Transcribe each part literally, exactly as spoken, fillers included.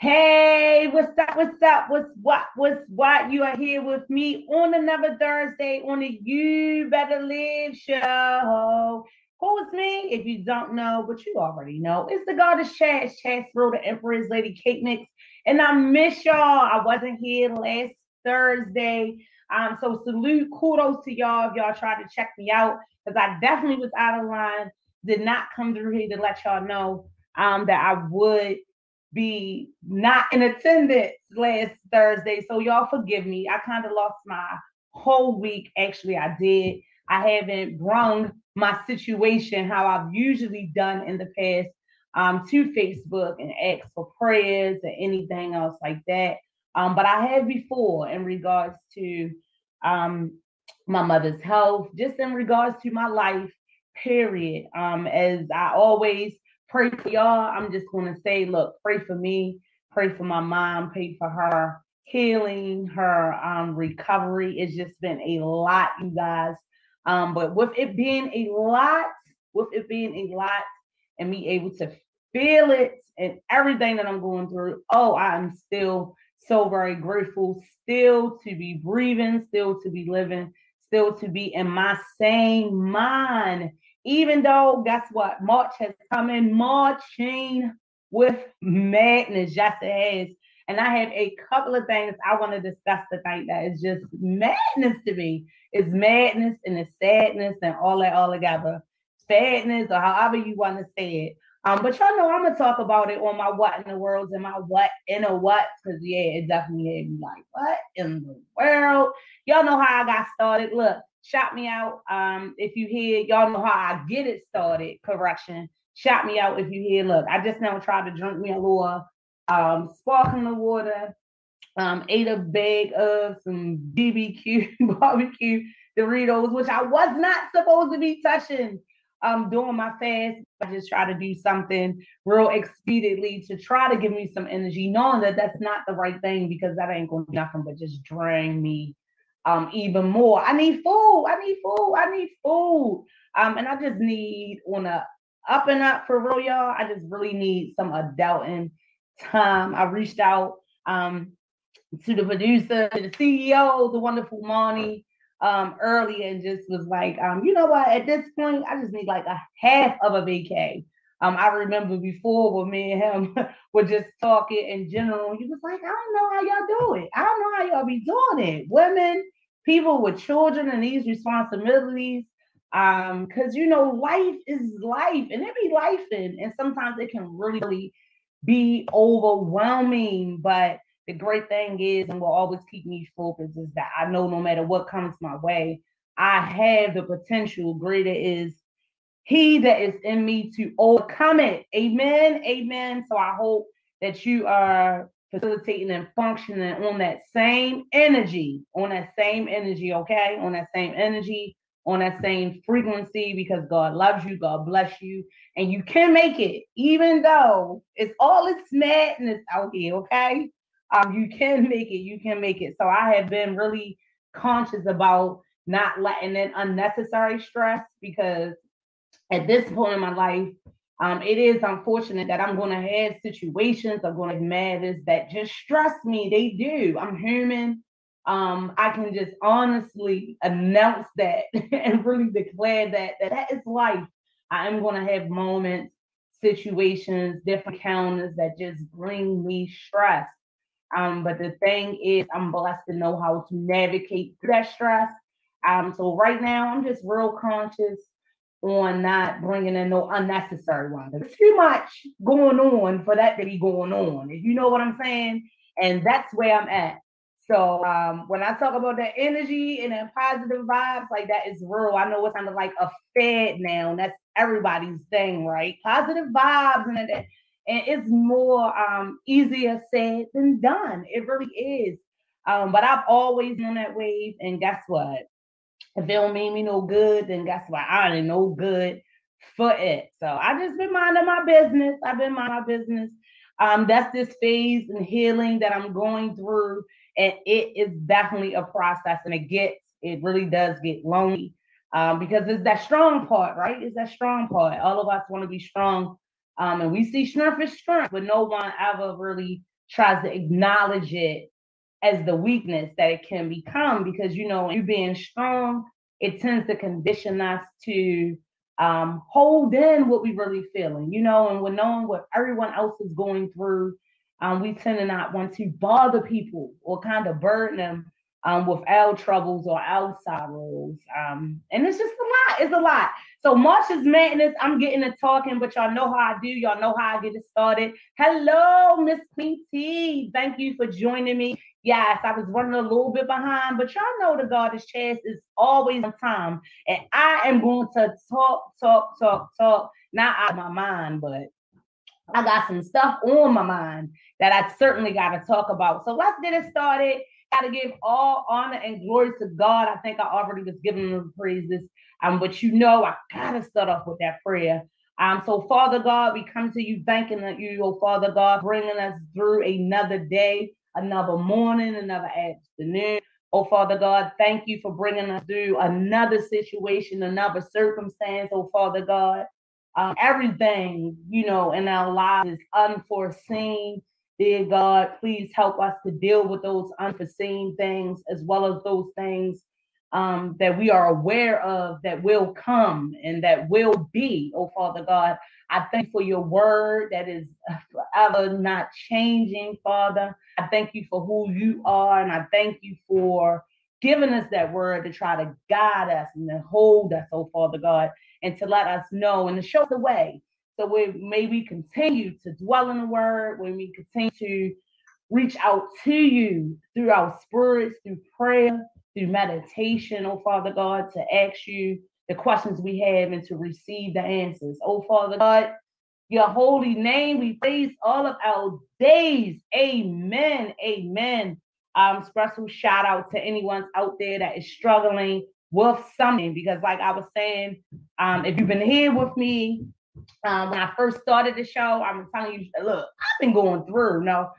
Hey, what's up, what's up, what's what, what's what? You are here with me on another Thursday on the You Better Live show. Who is me? If you don't know, but you already know, it's the goddess Chas, Chas, the Empress, Lady Kate Mix, and I miss y'all. I wasn't here last Thursday, um, so salute, kudos to y'all if y'all tried to check me out, because I definitely was out of line, did not come through here to let y'all know um, that I would be not in attendance last Thursday, so y'all forgive me. I kind of lost my whole week. Actually, I did. I haven't brung my situation how I've usually done in the past um, to Facebook and asked for prayers or anything else like that. Um, but I have before in regards to um, my mother's health, just in regards to my life, period. Um, as I always pray for y'all. I'm just going to say, look, pray for me, pray for my mom, pray for her healing, her um, recovery. It's just been a lot, you guys. Um, but with it being a lot, with it being a lot and me able to feel it and everything that I'm going through, oh, I'm still so very grateful, still to be breathing, still to be living, still to be in my sane mind. Even though, guess what? March has come in marching with madness. Yes, it has. And I have a couple of things I want to discuss tonight that is just madness to me. It's madness and it's sadness and all that all together. Sadness, or however you want to say it. Um, but y'all know I'm going to talk about it on my What in the World and my What in a What. Because, yeah, it definitely had me like, what in the world? Y'all know how I got started. Look. Shout me out um, if you hear. Y'all know how I get it started. Correction. Shout me out if you hear. Look, I just now tried to drink me a little um, sparkling water, um, ate a bag of some B B Q, barbecue Doritos, which I was not supposed to be touching um, during my fast. I just try to do something real expediently to try to give me some energy, knowing that that's not the right thing because that ain't going to be nothing but just drain me. Um, even more. I need food. I need food. I need food. Um, and I just need on a up and up for real, y'all. I just really need some adulting time. I reached out um, to the producer, to the C E O, the wonderful Monty, um, earlier, and just was like, um, you know what? At this point, I just need like a half of a vacay. Um, I remember before when me and him were just talking in general, he was like, I don't know how y'all do it. I don't know how y'all be doing it. Women, people with children and these responsibilities. Um, because you know, life is life and it be life in, and sometimes it can really be overwhelming. But the great thing is, and will always keep me focused, is that I know no matter what comes my way, I have the potential. Greater is He that is in me to overcome it. Amen. Amen. So I hope that you are facilitating and functioning on that same energy, on that same energy, okay? On that same energy, on that same frequency, because God loves you, God bless you, and you can make it, even though it's all this madness out here, okay? Um, you can make it, you can make it. So I have been really conscious about not letting in unnecessary stress, because at this point in my life, um, it is unfortunate that I'm going to have situations, I'm going to have matters that just stress me. They do. I'm human. um, I can just honestly announce that and really declare that, that that is life. I am going to have moments, situations, different encounters that just bring me stress. Um, but the thing is, I'm blessed to know how to navigate through that stress. Um, so right now, I'm just real conscious on not bringing in no unnecessary ones. There's too much going on for that to be going on, if you know what I'm saying. And that's where I'm at. So um, when I talk about that energy and that positive vibes, like that is real. I know it's kind of like a fad now. And that's everybody's thing, right? Positive vibes and that. And it's more um, easier said than done. It really is. Um, but I've always known that wave. And guess what? If it don't mean me no good, then guess what? I ain't no good for it. So I just been minding my business. I've been minding my business. Um, that's this phase and healing that I'm going through. And it is definitely a process. And it gets, it really does get lonely. Um, because it's that strong part, right? It's that strong part. All of us want to be strong. Um, and we see strength as strength, but no one ever really tries to acknowledge it as the weakness that it can become. Because, you know, you being strong, it tends to condition us to um, hold in what we really feeling, you know, and with knowing what everyone else is going through, um, we tend to not want to bother people or kind of burden them um, with our troubles or our sorrows. Um, and it's just a lot. It's a lot. So March is Madness. I'm getting to talking, but y'all know how I do. Y'all know how I get it started. Hello, Miss P T. Thank you for joining me. Yes, I was running a little bit behind, but y'all know the Goddess Chas is always on time. And I am going to talk, talk, talk, talk. Not out of my mind, but I got some stuff on my mind that I certainly got to talk about. So let's get it started. Got to give all honor and glory to God. I think I already was giving him praises. Um, but you know, I gotta start off with that prayer. Um, so Father God, we come to you thanking you, oh Father God, bringing us through another day, another morning, another afternoon. Oh Father God, thank you for bringing us through another situation, another circumstance. Oh Father God, um, everything you know in our lives is unforeseen. Dear God, please help us to deal with those unforeseen things as well as those things Um, that we are aware of that will come and that will be. Oh, Father God, I thank you for your word that is forever not changing, Father. I thank you for who you are, and I thank you for giving us that word to try to guide us and to hold us, oh, Father God, and to let us know and to show the way. So we, may we continue to dwell in the word, when we continue to reach out to you through our spirits, through prayer, through meditation, oh Father God, to ask you the questions we have and to receive the answers. Oh Father God, your holy name, we praise all of our days. Amen. Amen. Um, special shout out to anyone out there that is struggling with something, because like I was saying, um, if you've been here with me, um, when I first started the show, I'm telling you, look, I've been going through, no,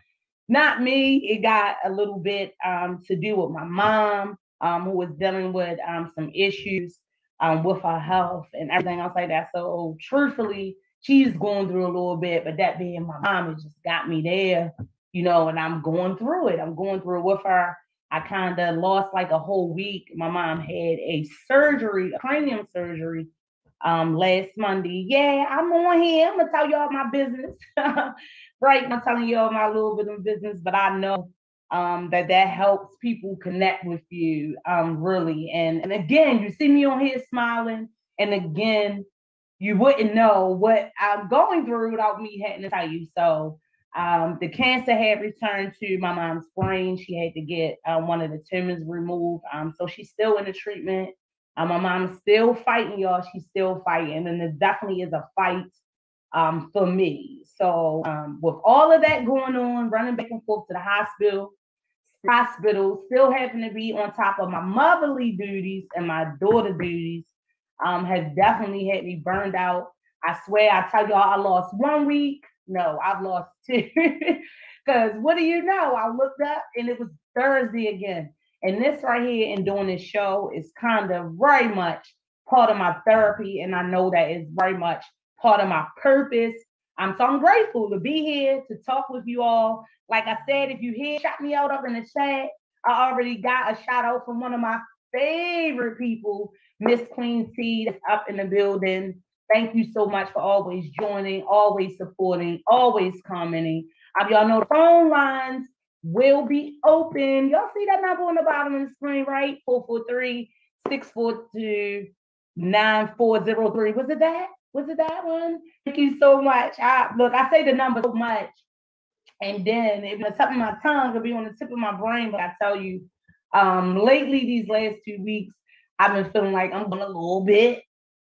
not me. It got a little bit um, to do with my mom, Um, who was dealing with um, some issues um, with her health and everything else like that. So truthfully, she's going through a little bit, but that being my mom, it just got me there, you know, and I'm going through it. I'm going through it with her. I kind of lost like a whole week. My mom had a surgery, a cranium surgery um, last Monday. Yeah, I'm on here. I'm going to tell y'all my business. Right, I'm telling y'all my little bit of business, but I know Um, that that helps people connect with you, um, really. And, and again, you see me on here smiling. And again, you wouldn't know what I'm going through without me having to tell you. So um, the cancer had returned to my mom's brain. She had to get uh, one of the tumors removed. Um, so she's still in the treatment. Uh, my mom's still fighting, y'all. She's still fighting. And it definitely is a fight um, for me. So um, with all of that going on, running back and forth to the hospital, hospital, still having to be on top of my motherly duties and my daughter duties um, has definitely had me burned out. I swear, I tell y'all, I lost one week. No, I've lost two. Because what do you know? I looked up and it was Thursday again. And this right here and doing this show is kind of very much part of my therapy. And I know that is very much part of my purpose. Um, so I'm grateful to be here to talk with you all. Like I said, if you hear, shout me out up in the chat. I already got a shout out from one of my favorite people, Miss Queen Seed, up in the building. Thank you so much for always joining, always supporting, always commenting. Um, y'all know the phone lines will be open. Y'all see that number on the bottom of the screen, right? four four three, six four two, nine four zero three. Was it that? Was it that one? Thank you so much. I, look, I say the number so much, and then it was up in my tongue, it'll be on the tip of my brain, but I tell you, um, lately, these last two weeks, I've been feeling like I'm going a little bit,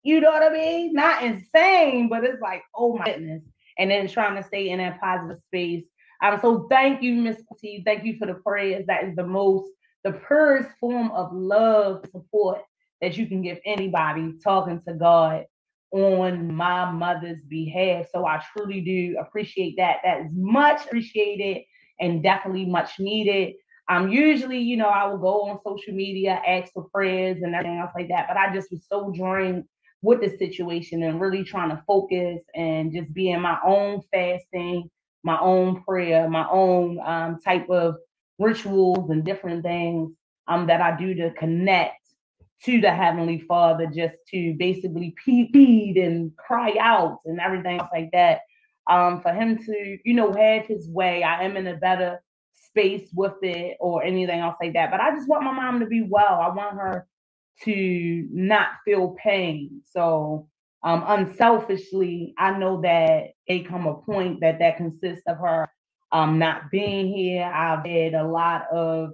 you know what I mean? Not insane, but it's like, oh my goodness. And then trying to stay in that positive space. Um, so thank you, Miss Petit. Thank you for the prayers. That is the most, the purest form of love, support that you can give anybody, talking to God on my mother's behalf. So I truly do appreciate that. That is much appreciated and definitely much needed. Um, usually, you know, I will go on social media, ask for prayers and everything else like that. But I just was so drained with the situation and really trying to focus and just be in my own fasting, my own prayer, my own um, type of rituals and different things um, that I do to connect to the Heavenly Father, just to basically plead and cry out and everything else like that. Um, for him to, you know, have his way. I am in a better space with it or anything else like that. But I just want my mom to be well. I want her to not feel pain. So um, unselfishly, I know that they come a point that that consists of her um, not being here. I've had a lot of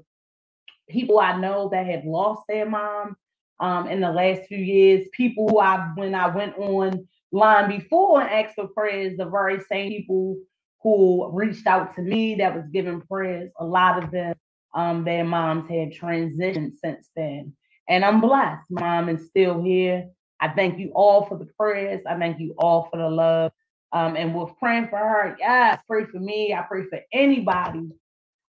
people I know that have lost their mom um, in the last few years. People who I, when I went online before and asked for prayers, the very same people who reached out to me that was giving prayers, a lot of them, um, their moms have transitioned since then. And I'm blessed. Mom is still here. I thank you all for the prayers. I thank you all for the love. Um, and we're praying for her. Yes, pray for me. I pray for anybody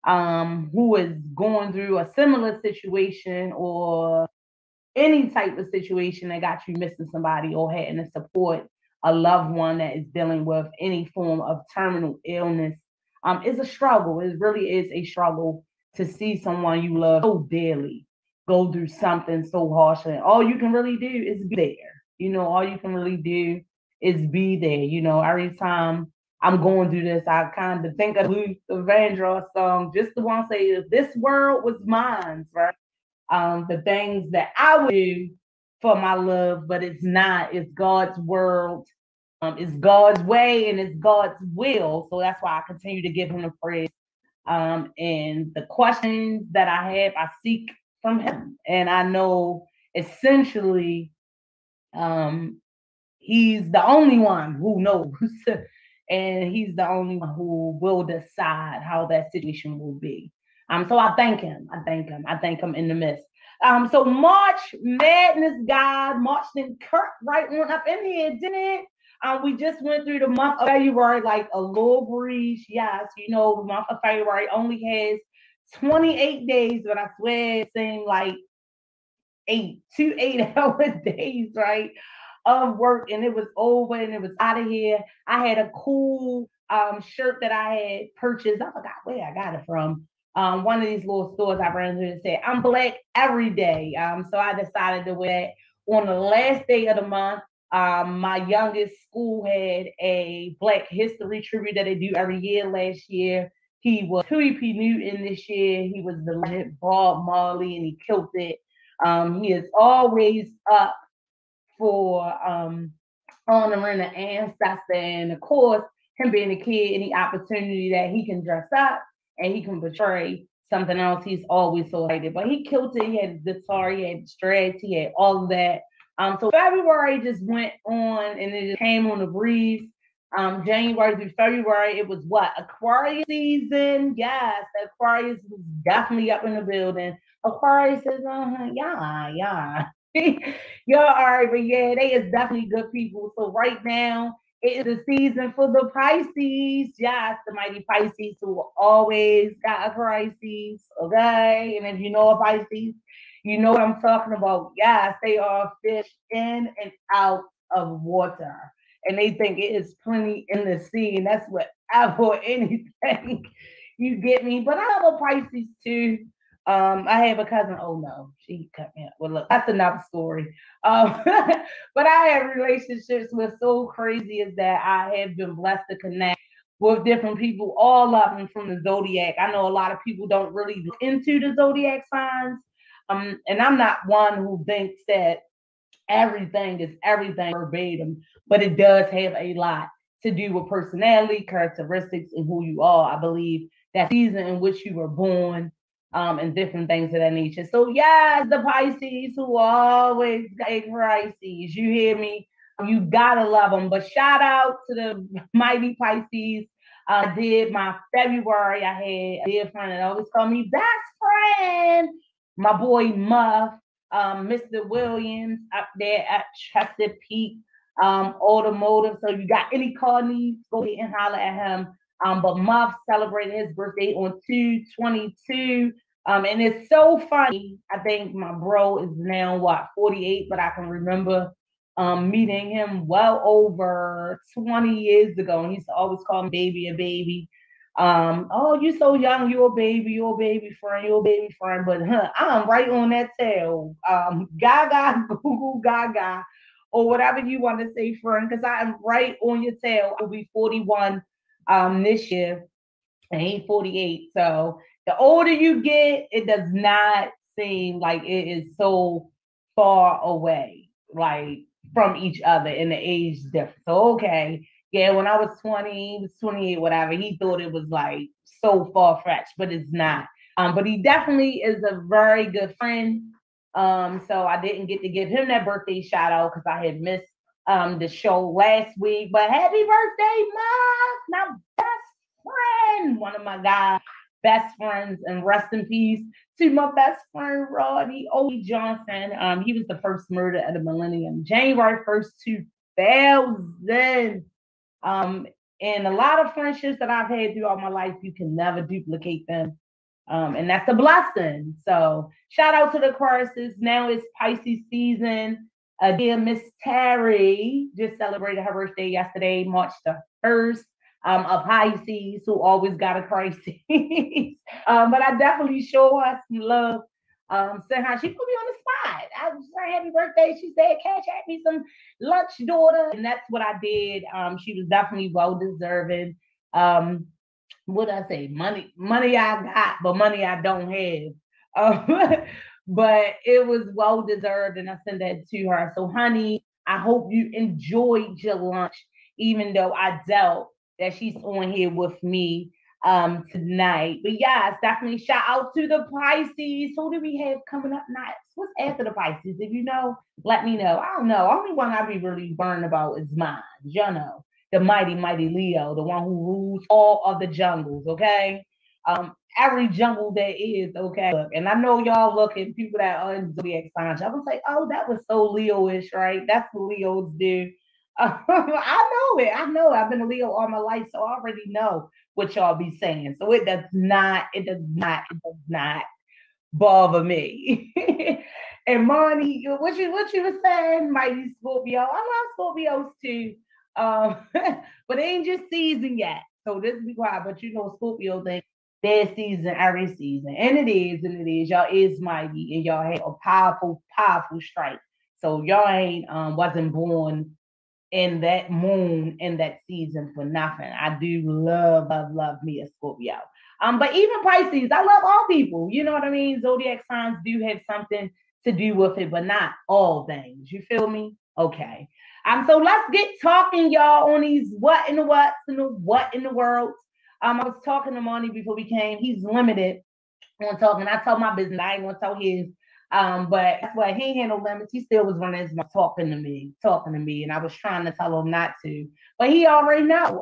um, who is going through a similar situation or any type of situation that got you missing somebody or having to support a loved one that is dealing with any form of terminal illness. Um, it's a struggle. It really is a struggle to see someone you love so dearly go through something so harsh, and all you can really do is be there. You know, all you can really do is be there. You know, every time I'm going through this, I kind of think of Luther Vandross song, just the one say, if this world was mine, right? Um, the things that I would do for my love, but it's not. It's God's world. Um, it's God's way and it's God's will. So that's why I continue to give him the praise. Um, and the questions that I have, I seek from him. And I know essentially um, he's the only one who knows. And he's the only one who will decide how that situation will be. Um, so I thank him. I thank him. I thank him in the midst. Um, so March Madness, God, March didn't cut right on up in here, didn't it? Um, we just went through the month of February, like a little breeze. Yes, you know, the month of February only has twenty-eight days, but I swear it seemed like eight, two eight-hour days, right, of work, and it was over, and it was out of here. I had a cool um, shirt that I had purchased. I forgot where I got it from. Um, one of these little stores I ran through and said, I'm black every day. Um, so I decided to wear that on the last day of the month. Um, my youngest school had a Black History tribute that they do every year. Last year, he was Huey P. Newton. This year, he was the legend Bald Molly, and he killed it. Um, he is always up for um, honoring the ancestor, and of course, him being a kid, any opportunity that he can dress up and he can portray something else, he's always so excited. But he killed it. He had his guitar, he had his dreads, he had all of that. Um, so February just went on and it just came on the breeze. Um, January through February, it was what? Aquarius season. Yes, Aquarius was definitely up in the building. Aquarius is, uh, yeah, yeah. Y'all all right, but yeah, they is definitely good people. So right now, it is the season for the Pisces. Yes, the mighty Pisces who always got a Pisces, okay? And if you know a Pisces, you know what I'm talking about. Yes, they are fish in and out of water. And they think it is plenty in the sea. And that's what I for anything. You get me? But I love a Pisces too. Um, I have a cousin. Oh no, she cut me up. Well, look, that's another story. Um, but I have relationships with so crazy as that. I have been blessed to connect with different people, all of them from the zodiac. I know a lot of people don't really look into the zodiac signs. Um, and I'm not one who thinks that everything is everything verbatim, but it does have a lot to do with personality, characteristics, and who you are. I believe that season in which you were born, um, and different things of that nature. So yes, the Pisces who always say Pisces, you hear me? You gotta love them. But shout out to the mighty Pisces. I uh, did my February. I had a dear friend that always called me best friend, my boy Muff, um, Mister Williams up there at Chesapeake um, Automotive. So you got any car needs, go ahead and holler at him. Um, but Muff celebrated his birthday on two twenty-two. Um, and it's so funny. I think my bro is now, what, forty-eight, but I can remember um, meeting him well over twenty years ago. And he used to always call me baby, a baby. Um, oh, you so young, you a baby, you a baby friend, you a baby friend. But huh, I'm right on that tail. Um, gaga, goo gaga, or whatever you want to say, friend, because I am right on your tail. I'll be forty-one um this year, and he's forty-eight. So the older you get, it does not seem like it is so far away, like from each other in the age difference. So okay. Yeah, when I was twenty, he was twenty-eight, whatever, he thought it was like so far-fetched, but it's not. Um, but he definitely is a very good friend. Um, so I didn't get to give him that birthday shout-out because I had missed um, the show last week. But happy birthday, Mom, my best friend, one of my guys, best friends, and rest in peace to my best friend, Rodney O. Johnson. Um, he was the first murder of the millennium, January first, two thousand. Um, and a lot of friendships that I've had throughout my life, you can never duplicate them. Um, and that's a blessing. So shout out to the Aquarius. Now it's Pisces season. Uh, dear Miss Terry just celebrated her birthday yesterday, March the first, um, of Pisces, who always got a crisis. um, but I definitely show her some love. Um, sent her, she put me on the spot. I was saying happy birthday. She said, cash at me some lunch, daughter. And that's what I did. Um, she was definitely well deserving. Um, what did I say? Money, money I got, but money I don't have. Um, but it was well deserved, and I sent that to her. So, honey, I hope you enjoyed your lunch, even though I doubt that she's on here with me um tonight. But yes, definitely shout out to the Pisces. Who do we have coming up next? What's after the Pisces? If you know, let me know. I don't know. Only one I be really burned about is mine, you know, the mighty mighty Leo, the one who rules all of the jungles. Okay, um every jungle there is. Okay, and I know y'all looking, people that are in zodiac signs, I was like, oh, that was so Leo-ish, right? That's what Leos do. I know it. I know it. I've been a Leo all my life, so I already know what y'all be saying. So it does not, it does not, it does not bother me. And Monty, what you what you were saying, mighty Scorpio. I love Scorpios too. Um, but it ain't just season yet. So this is why, but you know, Scorpio think their season, every season. And it is, and it is. Y'all is mighty, and y'all have a powerful, powerful strike. So y'all ain't um wasn't born in that moon, in that season for nothing. I do love, love, love me a Scorpio. Um, but even Pisces, I love all people. You know what I mean? Zodiac signs do have something to do with it, but not all things. You feel me? Okay. Um, so let's get talking, y'all, on these what in the what's and the what in the world. Um, I was talking to Monty before we came. He's limited on talking. I tell my business, I ain't gonna tell his. Um, but that's why he had no limits. He still was running his mouth, talking to me, talking to me, and I was trying to tell him not to, but he already know.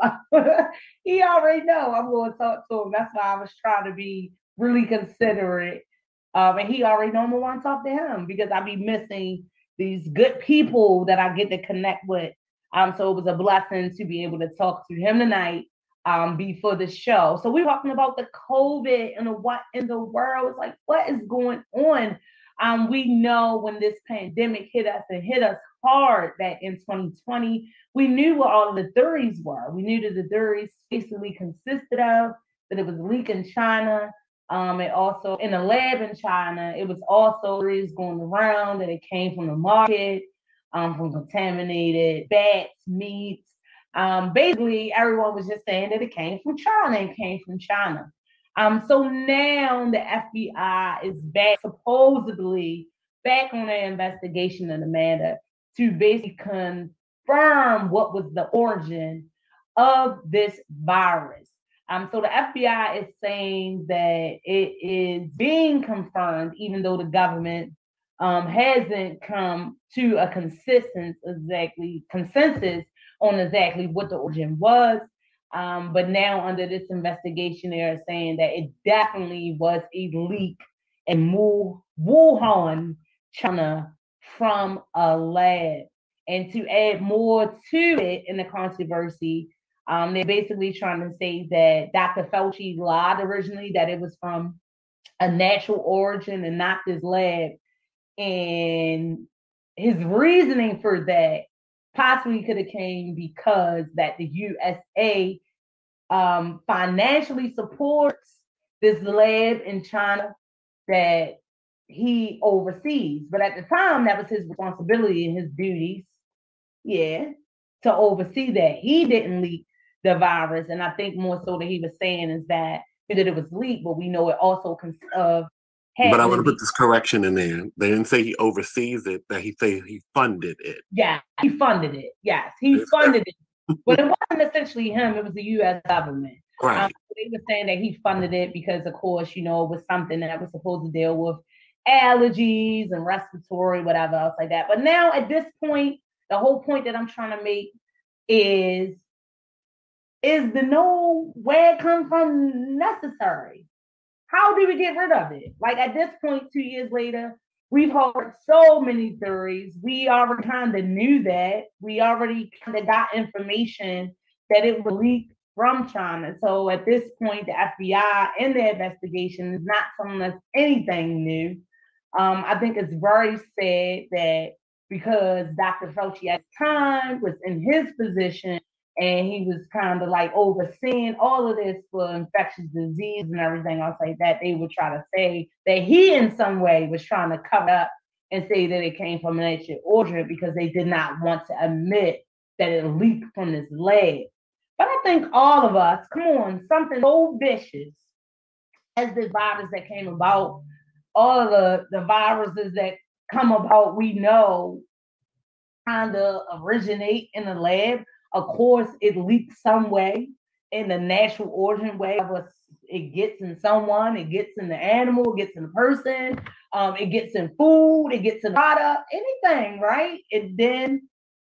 He already know I'm going to talk to him. That's why I was trying to be really considerate. Um, and he already know I'm going to want to talk to him because I be missing these good people that I get to connect with. Um, so it was a blessing to be able to talk to him tonight. Um, before the show, so we're talking about the COVID and the what in the world. It's like, what is going on? Um, we know when this pandemic hit us and hit us hard that in twenty twenty, we knew what all of the theories were. We knew that the theories basically consisted of that it was leaking China, Um, it also, in a lab in China, it was also stories going around that it came from the market, um, from contaminated bats, meats. Um, basically, everyone was just saying that it came from China. It came from China. Um, so now the F B I is back, supposedly back on their investigation in the matter to basically confirm what was the origin of this virus. Um, so the F B I is saying that it is being confirmed, even though the government um, hasn't come to a consensus exactly consensus on exactly what the origin was. Um, but now under this investigation, they are saying that it definitely was a leak in Wuhan, China, from a lab. And to add more to it in the controversy, Um, they're basically trying to say that Doctor Fauci lied originally, that it was from a natural origin and not this lab. And his reasoning for that possibly could have came because that the U S A um, financially supports this lab in China that he oversees. But at the time, that was his responsibility and his duties. Yeah, to oversee that. He didn't leak the virus, and I think more so that he was saying is that that it was leaked, but we know it also consists of. But I want to put this correction in there. They didn't say he oversees it; that he say he funded it. Yeah, he funded it. Yes, he funded it. But it wasn't essentially him; it was the U S government. Right. Um, they were saying that he funded it because, of course, you know, it was something that was supposed to deal with allergies and respiratory, whatever else like that. But now, at this point, the whole point that I'm trying to make is. Is the know where it comes from necessary? How do we get rid of it? Like at this point, two years later, we've heard so many theories. We already kind of knew that. We already kind of got information that it was leaked from China. So at this point, the F B I and the investigation is not telling us anything new. Um, I think it's very sad that because Doctor Fauci at the time was in his position, and he was kind of like overseeing all of this for infectious disease and everything else like that. They would try to say that he in some way was trying to cover up and say that it came from an ancient origin because they did not want to admit that it leaked from this lab. But I think all of us, come on, something so vicious as this virus that came about, all of the, the viruses that come about, we know kind of originate in the lab. Of course, it leaks some way in the natural origin way. It gets in someone, it gets in the animal, it gets in the person, um, it gets in food, it gets in product, anything, right? And then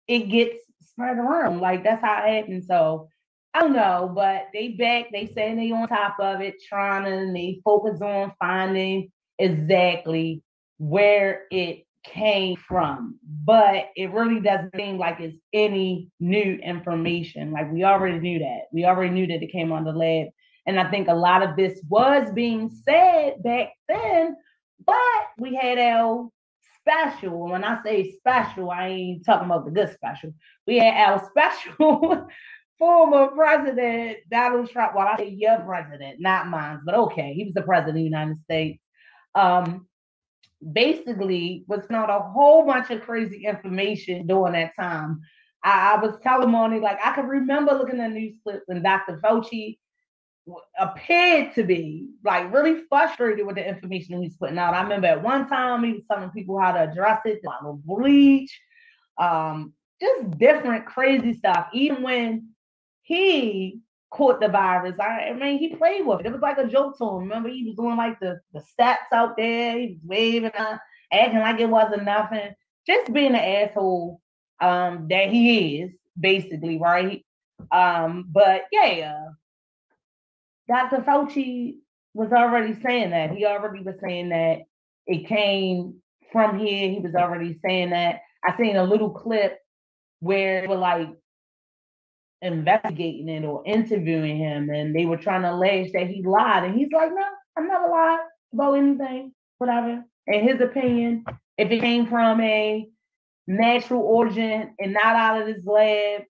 it gets spread around. Like, that's how it happened. So, I don't know, but they back, they saying they on top of it, trying to, they focus on finding exactly where it came from, but it really doesn't seem like it's any new information. Like we already knew that. We already knew that it came on the lab. And I think a lot of this was being said back then, but we had our special. When I say special, I ain't talking about the good special. We had our special former president, Donald Trump. Well, I say your president, not mine, but okay. He was the president of the United States. Um, basically was not a whole bunch of crazy information during that time. I, I was telling Monty, like, I could remember looking at news clips and Doctor Fauci appeared to be, like, really frustrated with the information he was putting out. I remember at one time he was telling people how to address it, how to bleach, um, just different crazy stuff. Even when he caught the virus, I, I mean, he played with it. It was like a joke to him. Remember, he was doing like the, the stats out there. He was waving, uh, acting like it wasn't nothing. Just being an asshole um, that he is, basically, right? Um, but yeah, Doctor Fauci was already saying that. He already was saying that it came from here. He was already saying that. I seen a little clip where it was like, investigating it or interviewing him, and they were trying to allege that he lied, and he's like, no, I never lied about anything, whatever. In his opinion, if it came from a natural origin and not out of this lab,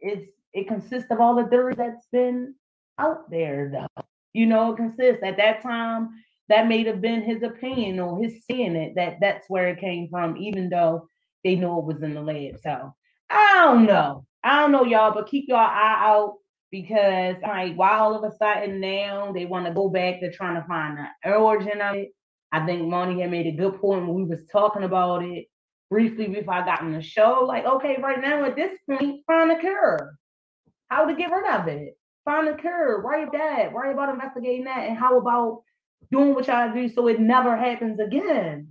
it's it consists of all the theories that's been out there, though. you know, it consists. At that time, that may have been his opinion or his seeing it, that that's where it came from, even though they know it was in the lab. So I don't know. I don't know, y'all, but keep your eye out, because like, why all of a sudden now they want to go back to trying to find the origin of it? I think Monty had made a good point when we was talking about it briefly before I got on the show. Like, okay, right now at this point, find a cure. How to get rid of it. Find a cure. Worry about that. Worry about investigating that. And how about doing what y'all do so it never happens again?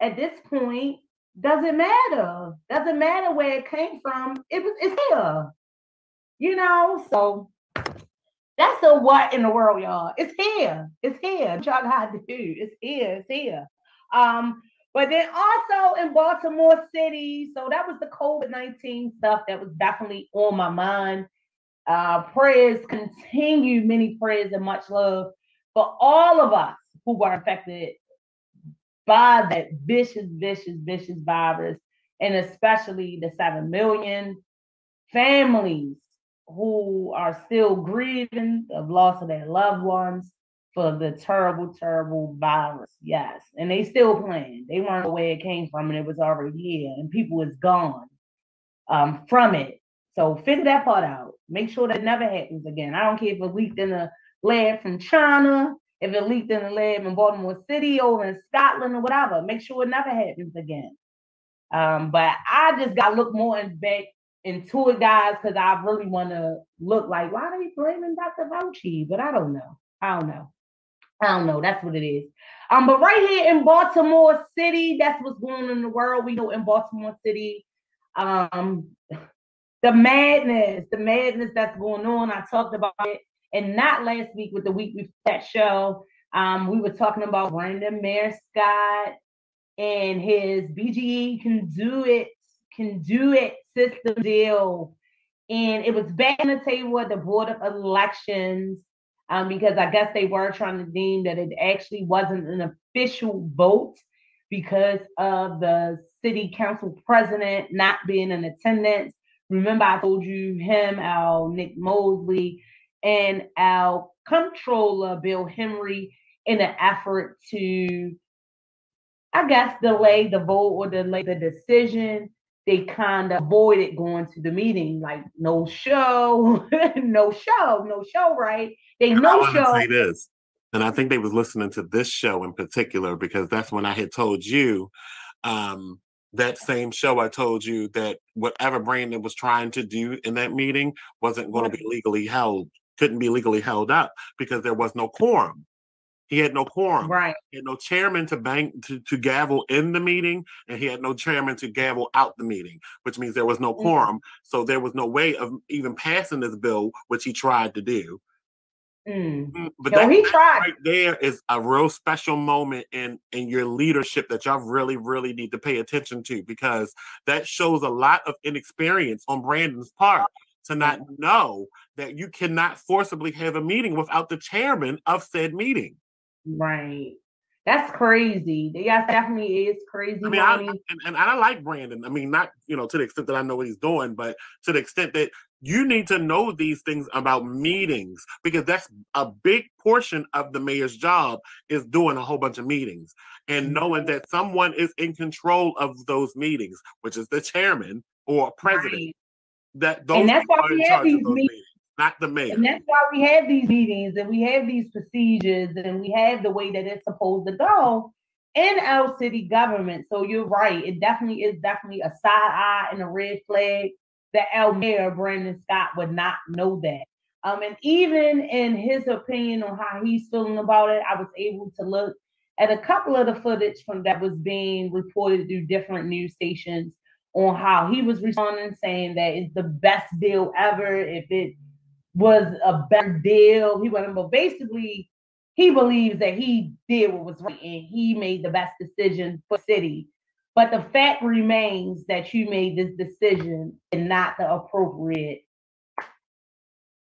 At this point, doesn't matter. Doesn't matter where it came from. It was, it's here. You know, so that's the what in the world, y'all. It's here. It's here. Y'all got to do. It's here. It's here. Um, but then also in Baltimore City, so that was the COVID nineteen stuff that was definitely on my mind. Uh, prayers continue, many prayers and much love for all of us who were affected by that vicious, vicious, vicious virus, and especially the seven million families who are still grieving of loss of their loved ones for the terrible, terrible virus. Yes. And they still playing. They weren't aware it came from, and it was already here, and people was gone um, from it. So figure that part out. Make sure that never happens again. I don't care if it leaked in a lab from China, if it leaked in a lab in Baltimore City or in Scotland or whatever. Make sure it never happens again. Um, but I just got to look more in back into it, guys, because I really want to look like, why are they blaming Doctor Fauci? But I don't know. I don't know. I don't know. That's what it is. Um, but right here in Baltimore City, that's what's going on in the world. We know in Baltimore City, um, the madness, the madness that's going on. I talked about it, and not last week, with the week before that show. Um, we were talking about Brandon Mayor Scott and his B G E can do it, can do it system deal, and it was back on the table at the Board of Elections. Um, because I guess they were trying to deem that it actually wasn't an official vote because of the city council president not being in attendance. Remember, I told you him, our Nick Mosley, and our comptroller, Bill Henry, in an effort to, I guess, delay the vote or delay the decision. They kind of avoided going to the meeting, like no show, no show, no show, right? They no show. Say this, and I think they was listening to this show in particular, because that's when I had told you, um, that same show I told you that whatever Brandon was trying to do in that meeting wasn't going to be legally held, couldn't be legally held up because there was no quorum. He had no quorum. Right. He had no chairman to bank to, to gavel in the meeting, and he had no chairman to gavel out the meeting, which means there was no quorum. Mm. So there was no way of even passing this bill, which he tried to do. Mm. But no, that, he tried. That right there is a real special moment in, in your leadership that y'all really, really need to pay attention to, because that shows a lot of inexperience on Brandon's part. To not mm. know that you cannot forcibly have a meeting without the chairman of said meeting. Right. That's crazy. Yes, definitely is crazy. I mean, I, and, and I like Brandon. I mean, not, you know, to the extent that I know what he's doing, but to the extent that you need to know these things about meetings, because that's a big portion of the mayor's job, is doing a whole bunch of meetings and knowing that someone is in control of those meetings, which is the chairman or president. Right. That those and that's why we have these meetings. meetings. Not the mayor. And that's why we have these meetings, and we have these procedures, and we have the way that it's supposed to go in our city government. So you're right. It definitely is definitely a side eye and a red flag that our mayor, Brandon Scott, would not know that. Um, and even in his opinion on how he's feeling about it, I was able to look at a couple of the footage from that was being reported through different news stations on how he was responding, saying that it's the best deal ever. If it was a better deal, he went, but basically he believes that he did what was right and he made the best decision for the city. But the fact remains that you made this decision and not the appropriate.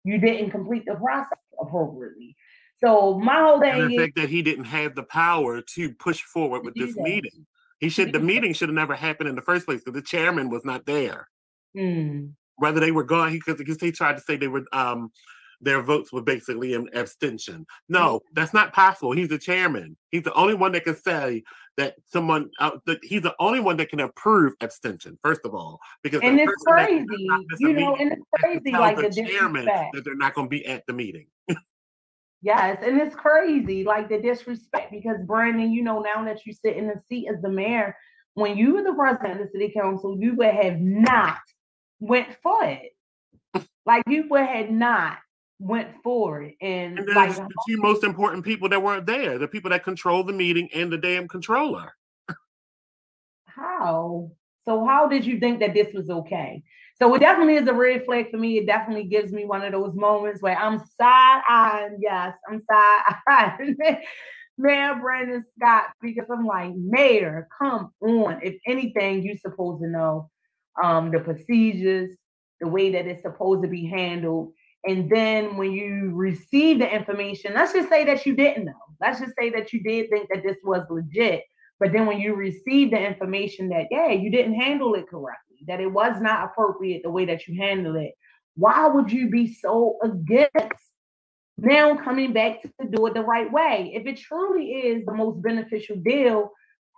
You didn't complete the process appropriately. So my whole thing and the is, fact that he didn't have the power to push forward with this that. meeting. He should. The meeting should have never happened in the first place because the chairman was not there. Mm. Whether they were gone, because he, he tried to say they were um, their votes were basically an abstention. No, that's not possible. He's the chairman. He's the only one that can say that someone out, that he's the only one that can approve abstention, first of all. Because and it's crazy. You know, and it's crazy like the chairman that they're not going to be at the meeting. Yes, and it's crazy, like the disrespect, because Brandon, you know, now that you sit in the seat as the mayor, when you were the president of the city council, you would have not went for it. Like you would have not went for it. And, and like, the two most important people that weren't there, the people that control the meeting and the damn controller. How? So how did you think that this was okay? So it definitely is a red flag for me. It definitely gives me one of those moments where I'm side-eyeing. Yes, I'm side-eyeing Mayor Brandon Scott, because I'm like, Mayor, come on. If anything, you're supposed to know um, the procedures, the way that it's supposed to be handled. And then when you receive the information, let's just say that you didn't know. Let's just say that you did think that this was legit. But then when you receive the information that, yeah, you didn't handle it correctly, that it was not appropriate the way that you handle it, why would you be so against now coming back to do it the right way? If it truly is the most beneficial deal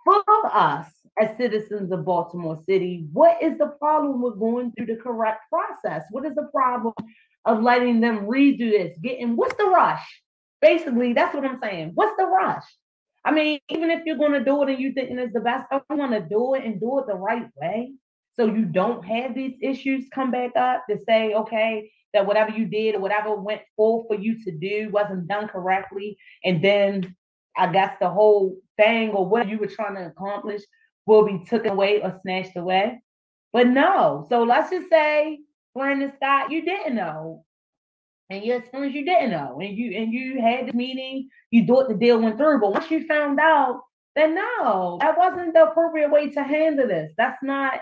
for us as citizens of Baltimore City, what is the problem with going through the correct process? What is the problem of letting them redo this? Getting, what's the rush? Basically, that's what I'm saying. What's the rush? I mean, even if you're going to do it and you think it's the best, I want to do it and do it the right way so you don't have these issues come back up to say, okay, that whatever you did or whatever went forth for you to do wasn't done correctly. And then I guess the whole thing or what you were trying to accomplish will be taken away or snatched away. But no. So let's just say, Brandon Scott, you didn't know. And your experience, you didn't know, and you and you had the meeting, you thought the deal went through, but once you found out that no, that wasn't the appropriate way to handle this. That's not,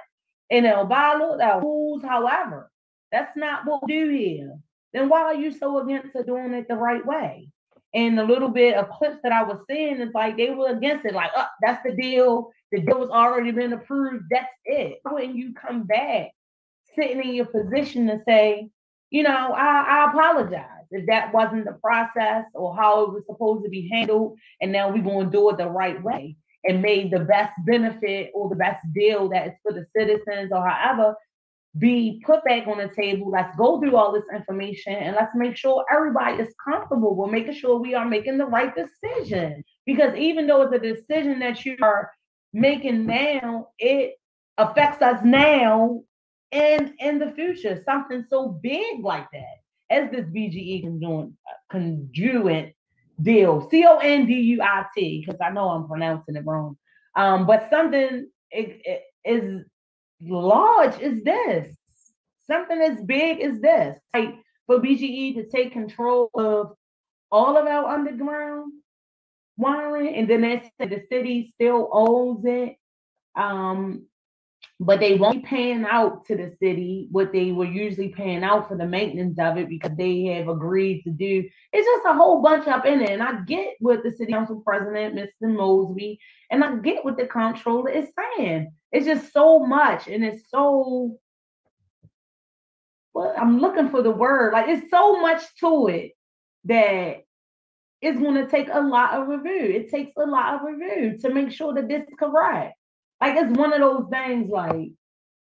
you know, by the rules, however, that's not what we do here. Then why are you so against doing it the right way? And a little bit of clips that I was seeing is like they were against it, like, oh, that's the deal. The deal was already been approved. That's it. When you come back, sitting in your position to say, you know, I, I apologize if that wasn't the process or how it was supposed to be handled. And now we're going to do it the right way and made the best benefit or the best deal that is for the citizens or however be put back on the table. Let's go through all this information and let's make sure everybody is comfortable. We're making sure we are making the right decision, because even though it's a decision that you are making now, it affects us now. And in the future, something so big like that as this B G E conduit, conduit deal, C O N D U I T, because I know I'm pronouncing it wrong. Um, but something it, it is large is this. Something as big as this. Like for B G E to take control of all of our underground wiring, and then they said the city still owes it. Um, But they won't be paying out to the city what they were usually paying out for the maintenance of it, because they have agreed to do. It's just a whole bunch up in it. And I get what the city council president, Mister Mosley, and I get what the comptroller is saying. It's just so much. And it's so, well, I'm looking for the word. Like, it's so much to it that it's going to take a lot of review. It takes a lot of review to make sure that this is correct. Like, it's one of those things, like,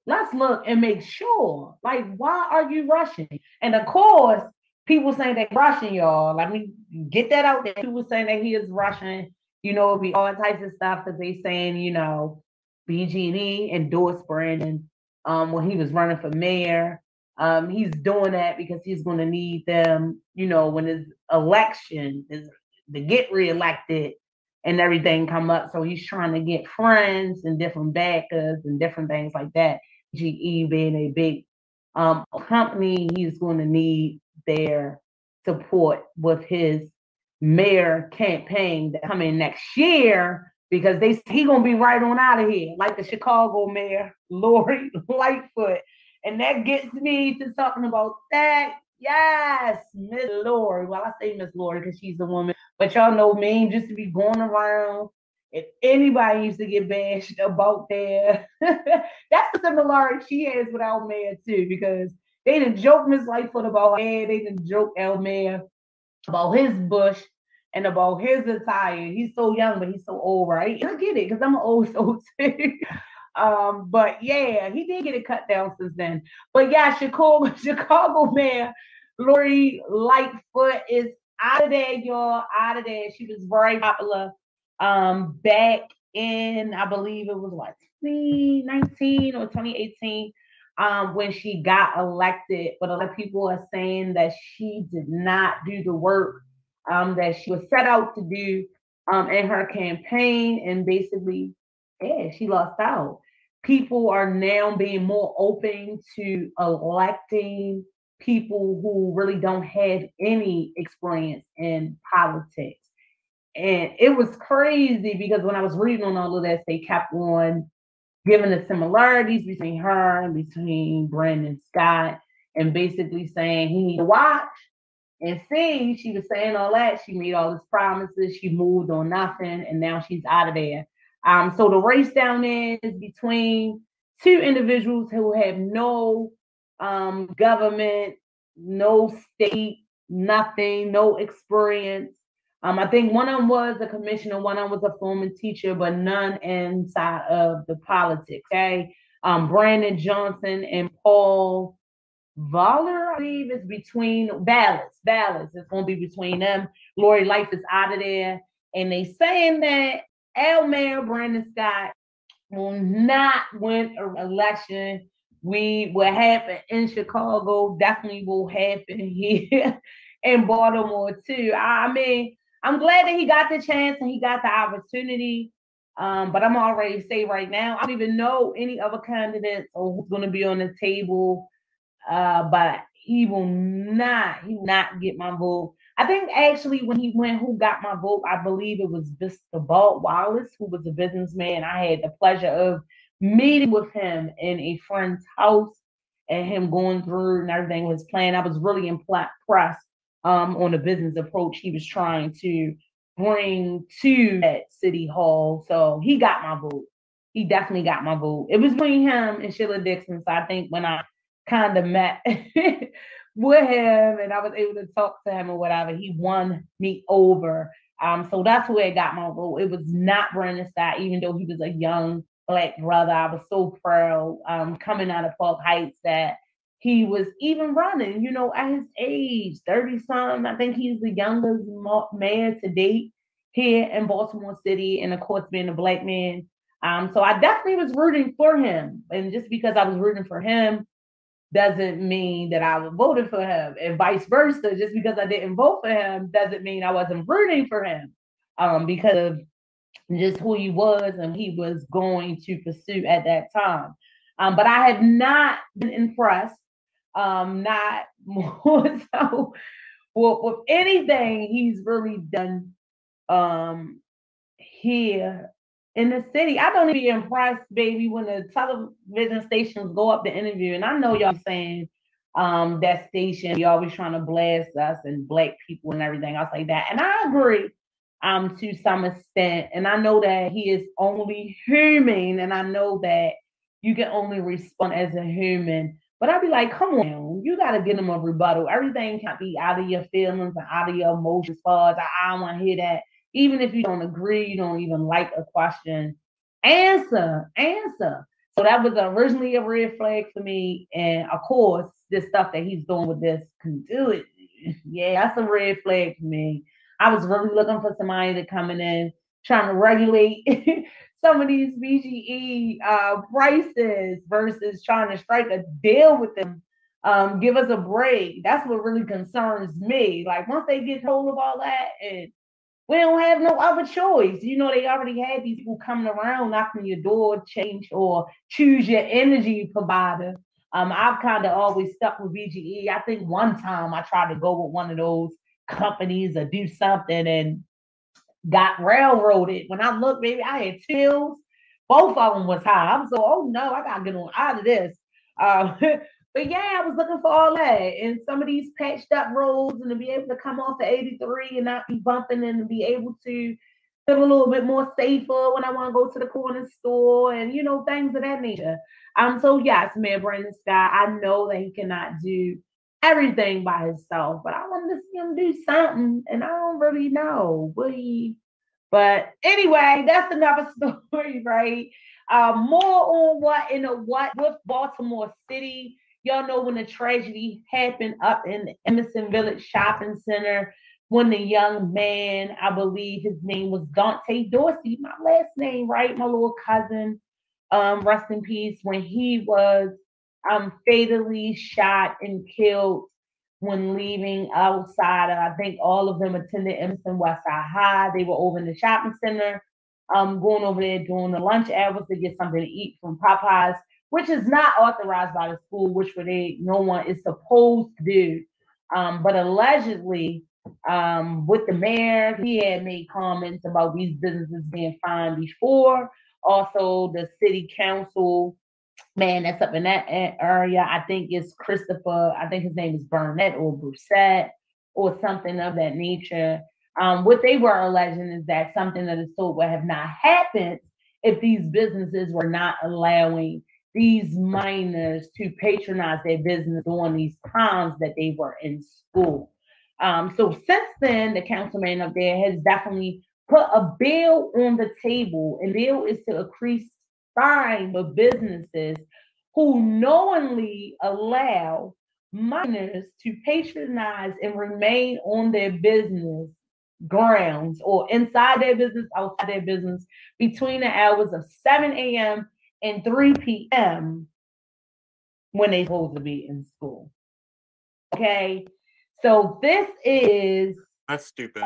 let's look and make sure. Like, why are you rushing? And, of course, people saying they're rushing, y'all. Let me get that out there. People saying that he is rushing. You know, it'll be all types of stuff that they saying, you know, B G E endorsed Brandon um, when he was running for mayor. Um, he's doing that because he's going to need them, you know, when his election is to get reelected. And everything come up. So he's trying to get friends and different backers and different things like that. G E being a big um, company, he's going to need their support with his mayor campaign that's coming next year, because they he's going to be right on out of here, like the Chicago mayor, Lori Lightfoot. And that gets me to talking about that. Yes, Miss Lori. Well, I say Miss Lori because she's a woman. But y'all know me, just to be going around. If anybody used to get bashed about there, that's the similarity she has with our mayor too, because They done joked Miss Lightfoot about her hair. They done joked El Mayor about his bush and about his attire. He's so young, but he's so old, right? And I get it, because I'm an old soul too. Um, but yeah, he did get it cut down since then. But yeah, Chicago, Chicago Mayor Lori Lightfoot is out of there, y'all. Out of there. She was very popular um, back in, I believe it was like twenty nineteen or twenty eighteen um, when she got elected. But a lot of people are saying that she did not do the work um, that she was set out to do um, in her campaign. And basically, yeah, she lost out. People are now being more open to electing people who really don't have any experience in politics. And it was crazy because when I was reading on all of this, they kept on giving the similarities between her and between Brandon Scott and basically saying he needs to watch and see. She was saying all that. She made all these promises. She moved on nothing. And now she's out of there. Um, so the race down there is between two individuals who have no um, government, no state, nothing, no experience. Um, I think one of them was a commissioner, one of them was a former teacher, but none inside of the politics. Okay, um, Brandon Johnson and Paul Voller, I believe, is between ballots. Ballots. It's gonna be between them. Lori Lightfoot is out of there, and they saying that El Mayor Brandon Scott will not win an election. We will happen in Chicago. Definitely will happen here in Baltimore too. I mean, I'm glad that he got the chance and he got the opportunity. Um, but I'm already saying right now, I don't even know any other candidates or who's going to be on the table. Uh, but he will not, he will not get my vote. I think actually when he went, who got my vote, I believe it was Mister Bald Molly, who was a businessman. I had the pleasure of meeting with him in a friend's house and him going through and everything with his plan. I was really impressed um, on the business approach he was trying to bring to that city hall. So he got my vote. He definitely got my vote. It was between him and Sheila Dixon. So I think when I kind of met with him and I was able to talk to him or whatever, he won me over. Um, so that's where it got my vote. It was not Brandon Scott, even though he was a young Black brother. I was so proud um, coming out of Park Heights that he was even running, you know, at his age, thirty-something. I think he's the youngest mayor to date here in Baltimore City, and of course, being a Black man. Um, so I definitely was rooting for him. And just because I was rooting for him doesn't mean that I voted for him, and vice versa. Just because I didn't vote for him doesn't mean I wasn't rooting for him um, because of just who he was and he was going to pursue at that time. Um, but I have not been impressed, um, not more so with, with anything he's really done um, here in the city. I don't even be impressed, baby, when the television stations go up to interview. And I know y'all saying um, that station, you're always trying to blast us and Black people and everything else like that. And I agree. Um, to some extent. And I know that he is only human, and I know that you can only respond as a human. But I'd be like, come on, you got to give him a rebuttal. Everything can't be out of your feelings and out of your emotions. As far as I, I don't want to hear that. Even if you don't agree, you don't even like a question, answer, answer. So that was originally a red flag for me. And of course, this stuff that he's doing with this can do it. Yeah, that's a red flag for me. I was really looking for somebody to come in and trying to regulate some of these B G E uh, prices versus trying to strike a deal with them. Um, give us a break. That's what really concerns me. Like once they get hold of all that, and we don't have no other choice. You know, they already had these people coming around knocking your door, change or choose your energy provider. Um, I've kind of always stuck with B G E. I think one time I tried to go with one of those companies or do something and got railroaded. When I looked, baby, I had chills. Both of them was high. I'm so, oh no, I gotta get on out of this. Um, but yeah, I was looking for all that. And some of these patched up roads and to be able to come off the eighty-three and not be bumping and to be able to feel a little bit more safer when I want to go to the corner store and, you know, things of that nature. Um, so yes, Mayor Brandon Scott, I know that he cannot do everything by himself, but I wanted to see him do something, and I don't really know, will he? But anyway, that's another story, right? Uh, more on what in the what with Baltimore City. Y'all know when the tragedy happened up in the Emerson Village Shopping Center, when the young man, I believe his name was Dante Dorsey, my last name, right? My little cousin, um, rest in peace, when he was um, fatally shot and killed when leaving outside. I think all of them attended Emerson Westside High. They were over in the shopping center, um, going over there during the lunch hours to get something to eat from Popeyes, which is not authorized by the school, which they, no one is supposed to do. Um, but allegedly, um, with the mayor, he had made comments about these businesses being fined before. Also, the city council, man, that's up in that area. I think it's Christopher. I think his name is Burnett or Brissette or something of that nature. Um, what they were alleging is that something of the sort would have not happened if these businesses were not allowing these minors to patronize their business during these times that they were in school. Um, so since then, the councilman up there has definitely put a bill on the table, and bill is to increase fine for businesses who knowingly allow minors to patronize and remain on their business grounds or inside their business, outside their business, between the hours of seven a.m. and three p.m. when they're supposed to be in school. Okay, so this is that's stupid.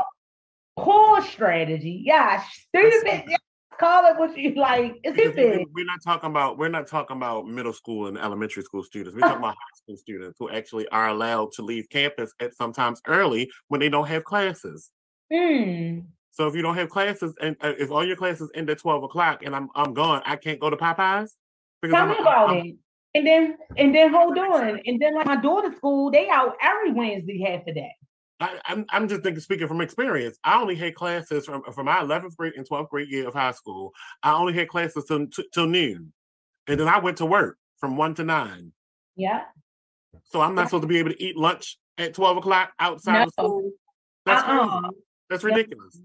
A whole strategy, yeah, stupid. stupid. Yeah, call it what you like. It's stupid. We're not talking about we're not talking about middle school and elementary school students. We're talking about high school students who actually are allowed to leave campus at sometimes early when they don't have classes. Hmm. So if you don't have classes, and uh, if all your classes end at twelve o'clock, and I'm I'm gone, I can't go to Popeyes. Tell I'm, me about I'm, it. And then and then hold on, and then like my daughter's school, they out every Wednesday half a day. I, I'm I'm just thinking, speaking from experience, I only had classes from, from my eleventh grade and twelfth grade year of high school. I only had classes till till noon, and then I went to work from one to nine. Yeah. So I'm not yeah. supposed to be able to eat lunch at twelve o'clock outside no. of school. That's uh-uh. crazy. That's ridiculous.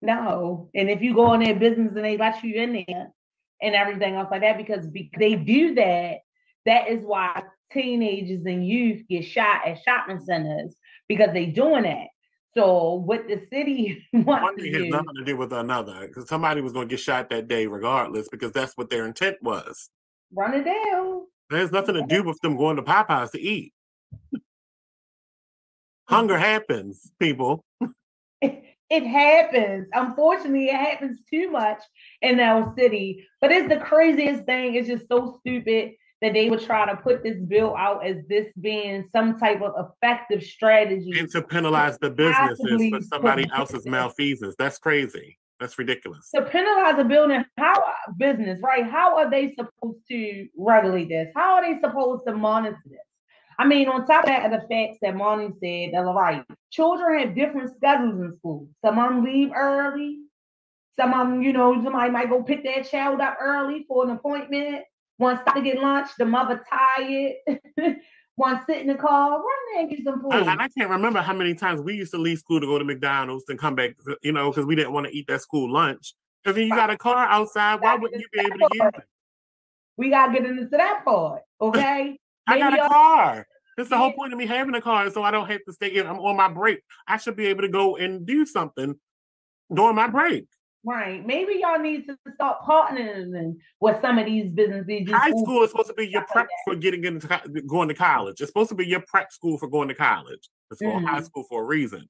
Yeah. No, and if you go in their business and they let you in there and everything else like that, because be- they do that, that is why teenagers and youth get shot at shopping centers, because they doing that. So what the city wants One thing to do has nothing to do with another, because somebody was going to get shot that day regardless, because that's what their intent was. Run it down. There's nothing to do with them going to Popeyes to eat. Hunger happens, people. It happens. Unfortunately, it happens too much in our city. But it's the craziest thing. It's just so stupid that they would try to put this bill out as this being some type of effective strategy. And to penalize the businesses for somebody else's malfeasance. That's crazy. That's ridiculous. To penalize a building, how business, right? How are they supposed to regulate this? How are they supposed to monitor this? I mean, on top of that, the facts that Monty said, that all right, children have different schedules in school. Some of them leave early. Some of them, you know, somebody might go pick their child up early for an appointment. One stop to get lunch, the mother tired. One sit in the car, run there and get some food. And I can't remember how many times we used to leave school to go to McDonald's and come back, you know, because we didn't want to eat that school lunch. Because then you got a car outside, why wouldn't you be able to use it? We got to get into that part, okay? I got a car. That's the whole point of me having a car, so I don't have to stay in. I'm on my break. I should be able to go and do something during my break. Right. Maybe y'all need to start partnering with some of these businesses. High school is supposed to be your prep for getting into going to college. It's supposed to be your prep school for going to college. It's called mm-hmm. high school for a reason.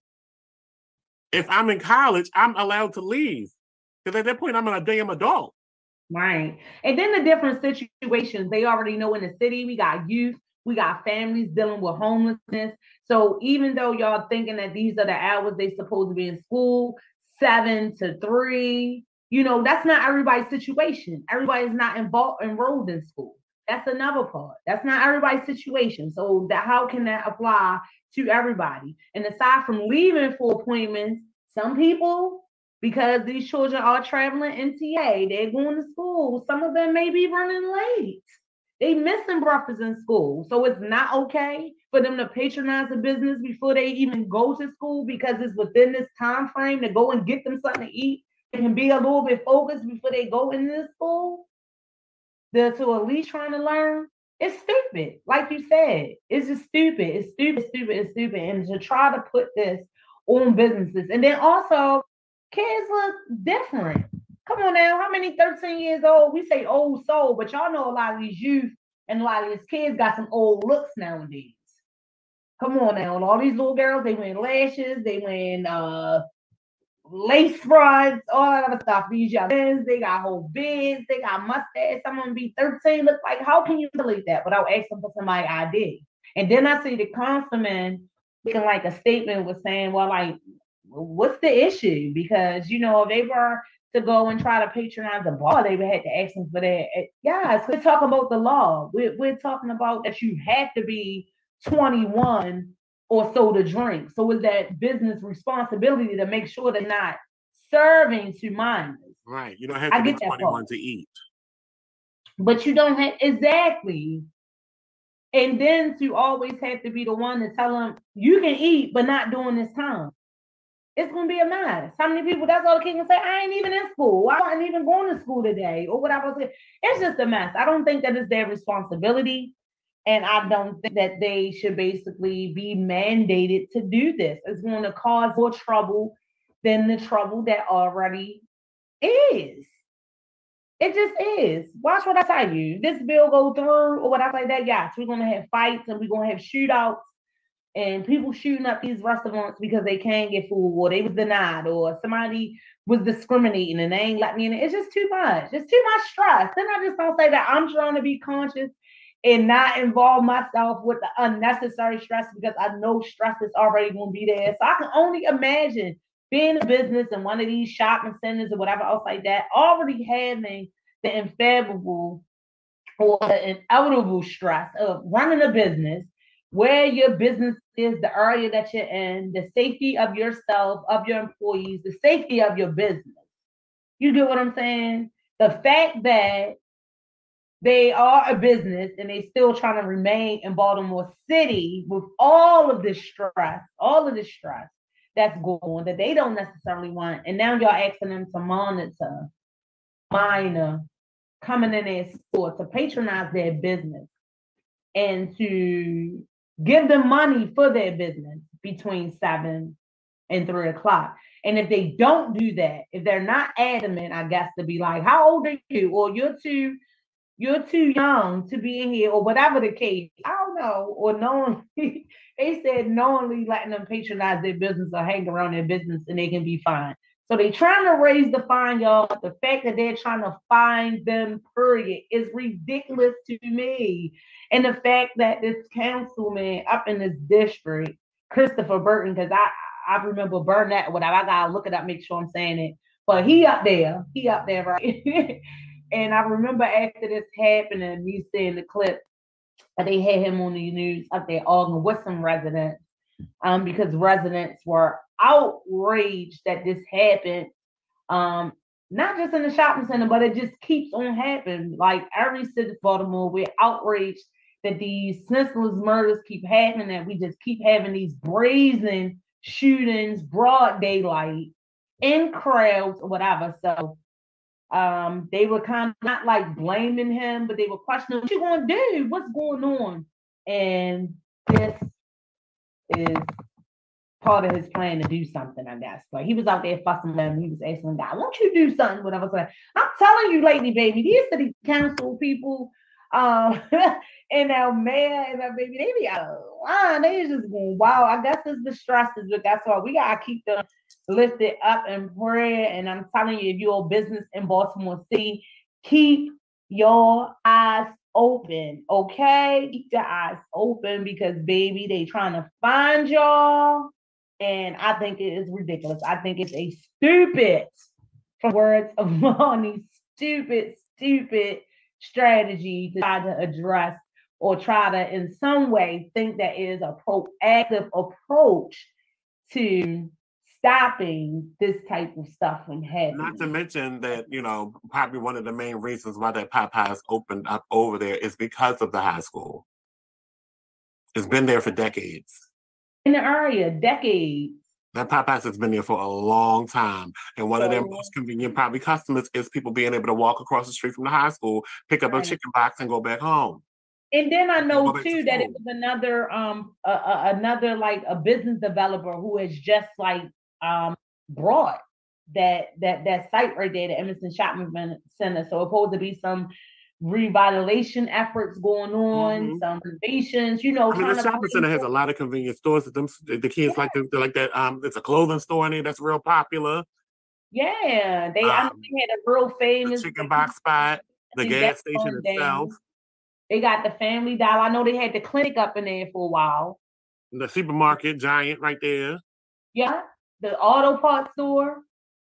If I'm in college, I'm allowed to leave, because at that point, I'm a damn adult. Right. And then the different situations, they already know in the city, we got youth, we got families dealing with homelessness. So even though y'all thinking that these are the hours they supposed to be in school, seven to three, you know, that's not everybody's situation. Everybody's not involved, enrolled in school. That's another part. That's not everybody's situation. So that, how can that apply to everybody? And aside from leaving for appointments, some people because these children are traveling M T A. They're going to school. Some of them may be running late. They missing breakfast in school. So it's not okay for them to patronize the business before they even go to school, because it's within this time frame to go and get them something to eat. They can be a little bit focused before they go into the school. They're to at least trying to learn. It's stupid. Like you said, it's just stupid. It's stupid, stupid, it's stupid. And to try to put this on businesses. And then also, kids look different. Come on now, how many thirteen years old? We say old soul, but y'all know a lot of these youth and a lot of these kids got some old looks nowadays. Come on now, and all these little girls, they wearing lashes, they wearing uh, lace fronts, all that other stuff. These young men, they got whole beards, they got mustache. Someone be thirteen, look like, how can you believe that? But I'll ask them for somebody's I D. And then I see the councilman making like a statement with saying, well, like, what's the issue? Because, you know, if they were to go and try to patronize the bar, they would have to ask them for that. Guys, we're talking about the law. We're, we're talking about that you have to be twenty-one or so to drink. So is that business responsibility to make sure they're not serving to minors. Right. You don't have to I be twenty-one to eat. But you don't have, exactly. And then to always have to be the one to tell them, you can eat, but not during this time. It's going to be a mess. How many people, that's all the kids can say, I ain't even in school. I wasn't even going to school today or whatever. It's just a mess. I don't think that it's their responsibility. And I don't think that they should basically be mandated to do this. It's going to cause more trouble than the trouble that already is. It just is. Watch what I tell you. This bill go through or whatever like that, yes, we're going to have fights and we're going to have shootouts. And people shooting up these restaurants because they can't get food, or they was denied, or somebody was discriminating and they ain't let me in. It's just too much. It's too much stress. Then I just don't say that I'm trying to be conscious and not involve myself with the unnecessary stress, because I know stress is already going to be there. So I can only imagine being in business in one of these shopping centers or whatever else like that, already having the unfavorable or the inevitable stress of running a business, where your business is, the area that you're in, the safety of yourself, of your employees, the safety of your business. You get what I'm saying? The fact that they are a business and they still trying to remain in Baltimore City with all of this stress, all of this stress that's going on that they don't necessarily want. And now y'all asking them to monitor minor coming in their store, to patronize their business, and to give them money for their business between seven and three o'clock. And if they don't do that, if they're not adamant, I guess, to be like, how old are you? Or you're too, you're too young to be in here, or whatever the case. I don't know. Or knowingly, they said knowingly letting them patronize their business or hang around their business, and they can be fined. So they're trying to raise the fine, y'all. The fact that they're trying to fine them, period, is ridiculous to me. And the fact that this councilman up in this district, Christopher Burton, because I, I remember Burnett, whatever, I got to look it up, make sure I'm saying it. But he up there, he up there, right? And I remember after this happening, me seeing the clip, they had him on the news up there arguing with some residents, um, because residents were outraged that this happened, um, not just in the shopping center, but it just keeps on happening. Like every city of Baltimore, we're outraged that these senseless murders keep happening, that we just keep having these brazen shootings, broad daylight, in crowds, or whatever. So um, they were kind of not like blaming him, but they were questioning, what you gonna do? What's going on? And this is part of his plan to do something, I guess. But he was out there fussing them. He was asking God, won't you do something? Whatever. So I'm telling you lately, baby, these city council people um, and our mayor and our baby, they be out of line. They just going, wow, I guess it's the stresses, but that's why we got to keep them lifted up in prayer. And I'm telling you, if you're a business in Baltimore City, keep your eyes open, okay? Keep your eyes open, because, baby, they trying to find y'all. And I think it is ridiculous. I think it's a stupid, from words of Monty, stupid, stupid strategy to try to address or try to in some way think that it is a proactive approach to stopping this type of stuff from happening. Not to mention that, you know, probably one of the main reasons why that Popeyes opened up over there is because of the high school. It's been there for decades. In the area, decades. That Popeyes has been there for a long time. And one so, of their most convenient probably customers is people being able to walk across the street from the high school, pick up right. a chicken box and go back home. And then I know too that it was another um a, a, another like a business developer who has just like um brought that that that site right there, the Emerson Shopping Center. So it's supposed to be some revitalization efforts going on, mm-hmm. some renovations. You know, I mean, the shopping center has a lot of convenience stores. That them the kids yeah. like them, like that. Um, it's a clothing store in there that's real popular. Yeah, they um, I mean, they had a real famous the chicken box spot, the gas station itself. Day. They got the Family Dollar. I know they had the clinic up in there for a while. The supermarket giant right there. Yeah, the auto parts store.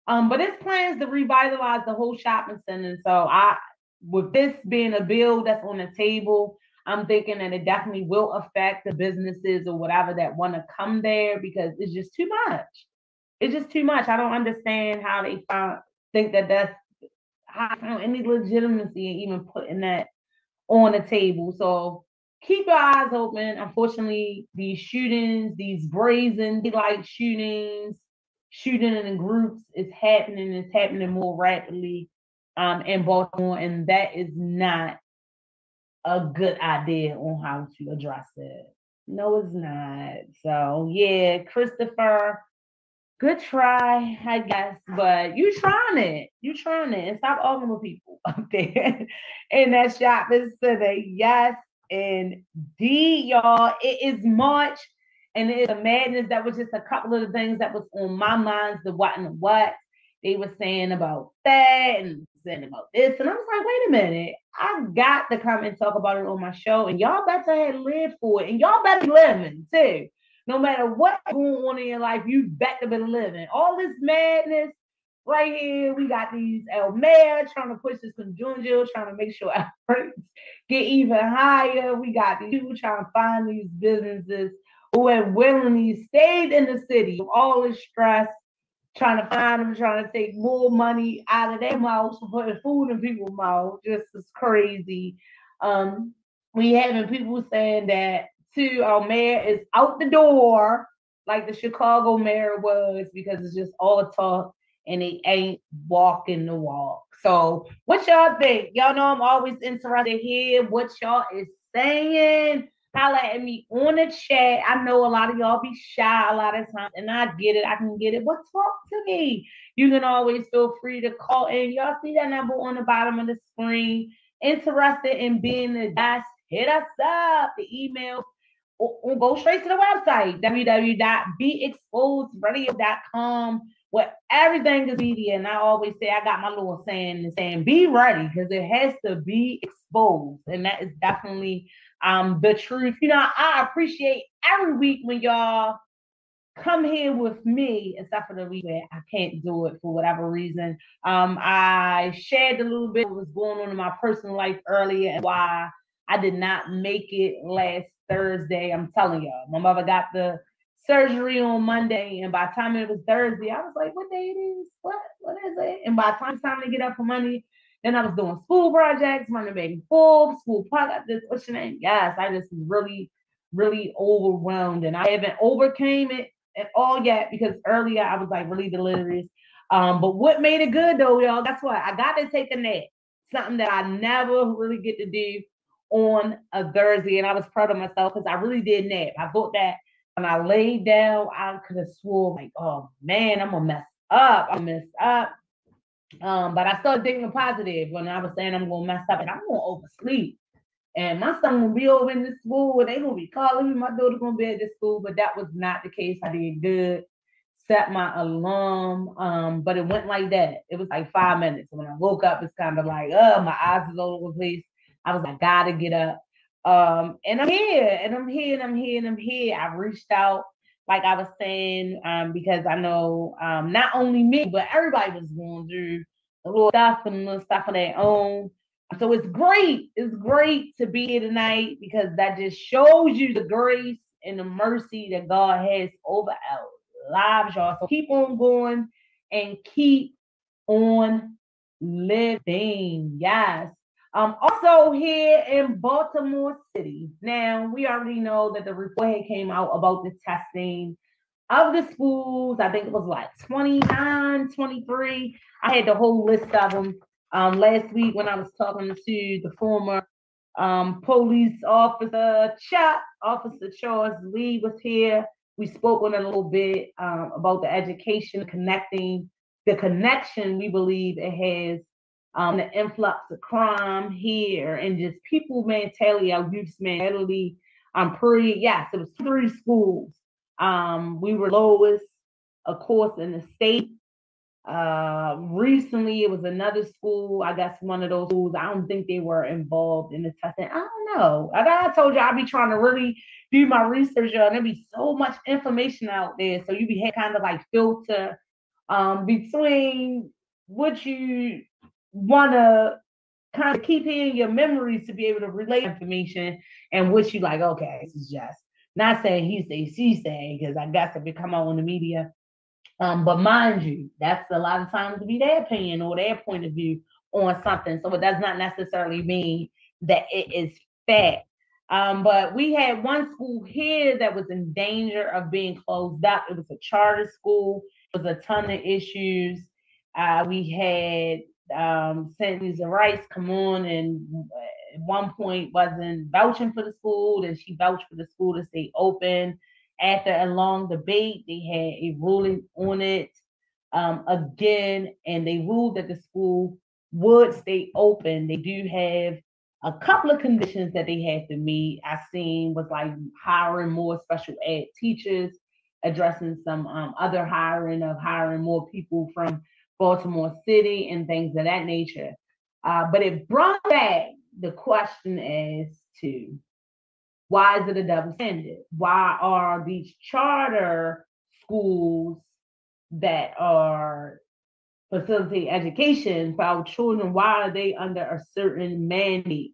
Um, but it's plans to revitalize the whole shopping center. So I, with this being a bill that's on the table, I'm thinking that it definitely will affect the businesses or whatever that want to come there because it's just too much. It's just too much. I don't understand how they found, think that that's how any legitimacy in even putting that on the table. So keep your eyes open. Unfortunately, these shootings, these brazen like shootings, shooting in groups is happening. It's happening more rapidly um, in Baltimore, and that is not a good idea on how to address it. No, it's not. So yeah, Christopher, good try, I guess, but you trying it. You trying it. And stop arguing with people up there in that shopping center. Yes, indeed, y'all. It is March, and it's a madness. That was just a couple of the things that was on my mind, the what and the what. They were saying about that and saying about this. And I was like, wait a minute. I've got to come and talk about it on my show, and y'all better live for it. And y'all better live too. No matter what's going on in your life, you better be living. All this madness right here. We got these El Mayor trying to push this conjunction, trying to make sure our rates get even higher. We got these people trying to find these businesses who have willingly stayed in the city with all this stress, trying to find them, trying to take more money out of their mouths, putting food in people's mouths. Just is crazy. Um, we having people saying that to our mayor is out the door like the Chicago mayor was because it's just all talk and they ain't walking the walk. So what y'all think? Y'all know I'm always interested to hear what y'all is saying. Holla at me on the chat. I know a lot of y'all be shy a lot of times, and I get it. I can get it, but talk to me. You can always feel free to call in. Y'all see that number on the bottom of the screen. Interested in being the guest? Hit us up. The email. Or go straight to the website, w w w dot be exposed radio dot com, where everything is media. And I always say, I got my little saying and saying, be ready, because it has to be exposed. And that is definitely um, the truth. You know, I appreciate every week when y'all come here with me, except for the week where I can't do it for whatever reason. Um, I shared a little bit of what's going on in my personal life earlier and why I did not make it last Thursday. I'm telling y'all, my mother got the surgery on Monday, and by the time it was Thursday, I was like, what day it is? What? What is it? And by the time it's time to get up for Monday, then I was doing school projects, running baby full, school projects, what's your name? Yes, I just really, really overwhelmed, and I haven't overcame it at all yet because earlier I was like really delirious. Um, but what made it good though, y'all, that's what I got to take a nap, something that I never really get to do on a Thursday, and I was proud of myself because I really did nap. I thought that when I laid down, I could have swore like, oh man, I'm gonna mess up. I messed up. Um, but I started thinking positive when I was saying I'm gonna mess up and I'm gonna oversleep. And my son will be over in this school and they gonna be calling me, my daughter's gonna be at this school, but that was not the case. I did good, set my alarm. Um, but it went like that. It was like five minutes. When I woke up, it's kind of like, oh, my eyes is all over the place. I was like, gotta get up. Um, and I'm here, and I'm here, and I'm here, and I'm here. I reached out, like I was saying, um, because I know um, not only me, but everybody was going through a little stuff and little stuff on their own. So it's great. It's great to be here tonight because that just shows you the grace and the mercy that God has over us. lives, y'all. So keep on going and keep on living. Yes. Um, also here in Baltimore City. Now, we already know that the report had came out about the testing of the schools. I think it was like twenty-nine, twenty-three. I had the whole list of them um, last week when I was talking to the former um, police officer, Chuck, Officer Charles Lee was here. We spoke on it a little bit um, about the education connecting, the connection we believe it has Um, the influx of crime here and just people mentality, our youth's mentality. I'm um, pretty, yes, it was three schools. Um, we were lowest, of course, in the state. Uh, recently, it was another school. I guess one of those schools, I don't think they were involved in the testing. I don't know. Like I told you, I'd be trying to really do my research, y'all, and there'd be so much information out there. So you'd be kind of like filter um, between what you want to kind of keep in your memories to be able to relate information and what you like, okay, this is just not saying he say, she say, because I guess if it come out on the media. Um, but mind you, that's a lot of times to be their opinion or their point of view on something. So it does not necessarily mean that it is fact. Um, but we had one school here that was in danger of being closed up. It was a charter school. It was a ton of issues. Uh, we had Um, Sandy's Rice come on and at one point wasn't vouching for the school, then she vouched for the school to stay open. After a long debate, they had a ruling on it um, again, and they ruled that the school would stay open. They do have a couple of conditions that they had to meet. I seen was like hiring more special ed teachers, addressing some um, other hiring of hiring more people from Baltimore City and things of that nature. Uh, but it brought back the question as to why is it a double standard? Why are these charter schools that are facilitating education for our children, why are they under a certain mandate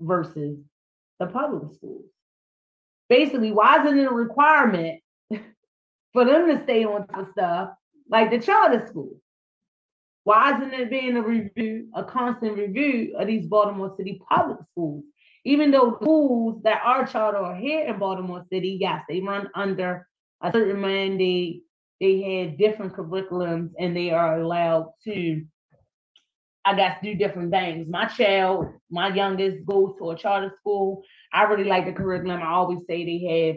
versus the public schools? Basically, why isn't it a requirement for them to stay on top of stuff like the charter school? Why isn't it being a review, a constant review of these Baltimore City public schools? Even though schools that are charter are here in Baltimore City, yes, they run under a certain mandate. They have different curriculums and they are allowed to, I guess, do different things. My child, my youngest, goes to a charter school. I really like the curriculum. I always say they have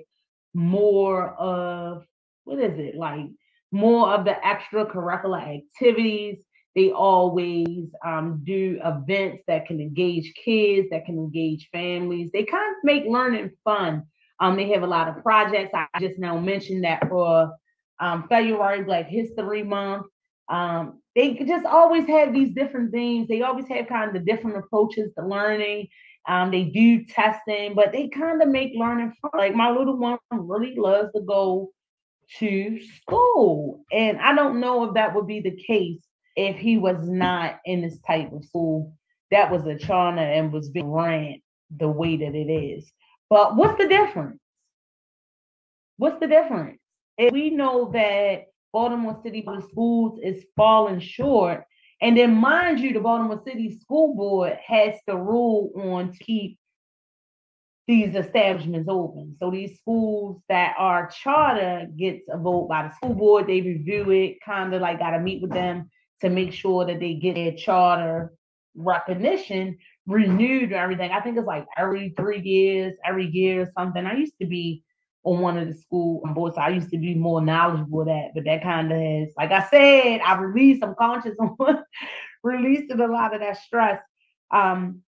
more of, what is it, like, more of the extracurricular activities. They always um, do events that can engage kids, that can engage families. They kind of make learning fun. Um, they have a lot of projects. I just now mentioned that for um, February Black History Month. Um, they just always have these different themes. They always have kind of different approaches to learning. Um, they do testing, but they kind of make learning fun. Like my little one really loves to go to school, and I don't know if that would be the case if he was not in this type of school that was a charter and was being ran the way that it is. But what's the difference? What's the difference? If we know that Baltimore City Public Schools is falling short, and then mind you, the Baltimore City School Board has to rule on to keep these establishments open. So these schools that are charter gets a vote by the school board. They review it, kind of like got to meet with them to make sure that they get their charter recognition renewed or everything. I think it's like every three years, every year or something. I used to be on one of the school boards, so I used to be more knowledgeable of that, but that kind of is, like I said, I released some conscious on released a lot of that stress. Um,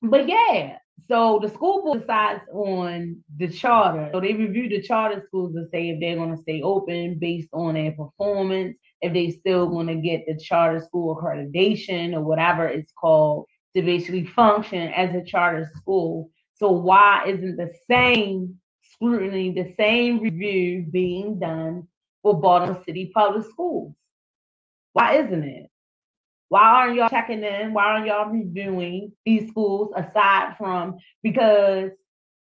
but yeah, so the school board decides on the charter. So they review the charter schools and say if they're going to stay open based on their performance, if they still going to get the charter school accreditation or whatever it's called to basically function as a charter school. So why isn't the same scrutiny, the same review being done for Baltimore City public schools? Why isn't it? Why aren't y'all checking in? Why aren't y'all reviewing these schools aside from, because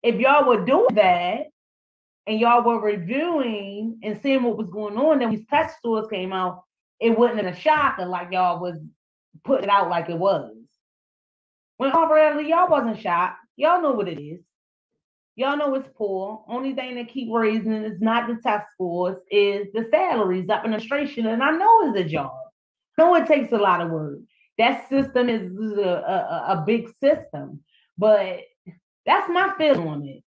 if y'all were doing that, and y'all were reviewing and seeing what was going on, then when these test stores came out, it wasn't a shocker like y'all was putting it out like it was. When already y'all wasn't shocked. Y'all know what it is. Y'all know it's poor. Only thing they keep raising is not the test scores, is the salaries, the administration. And I know it's a job. I know it takes a lot of work. That system is a, a, a big system. But that's my feeling on it.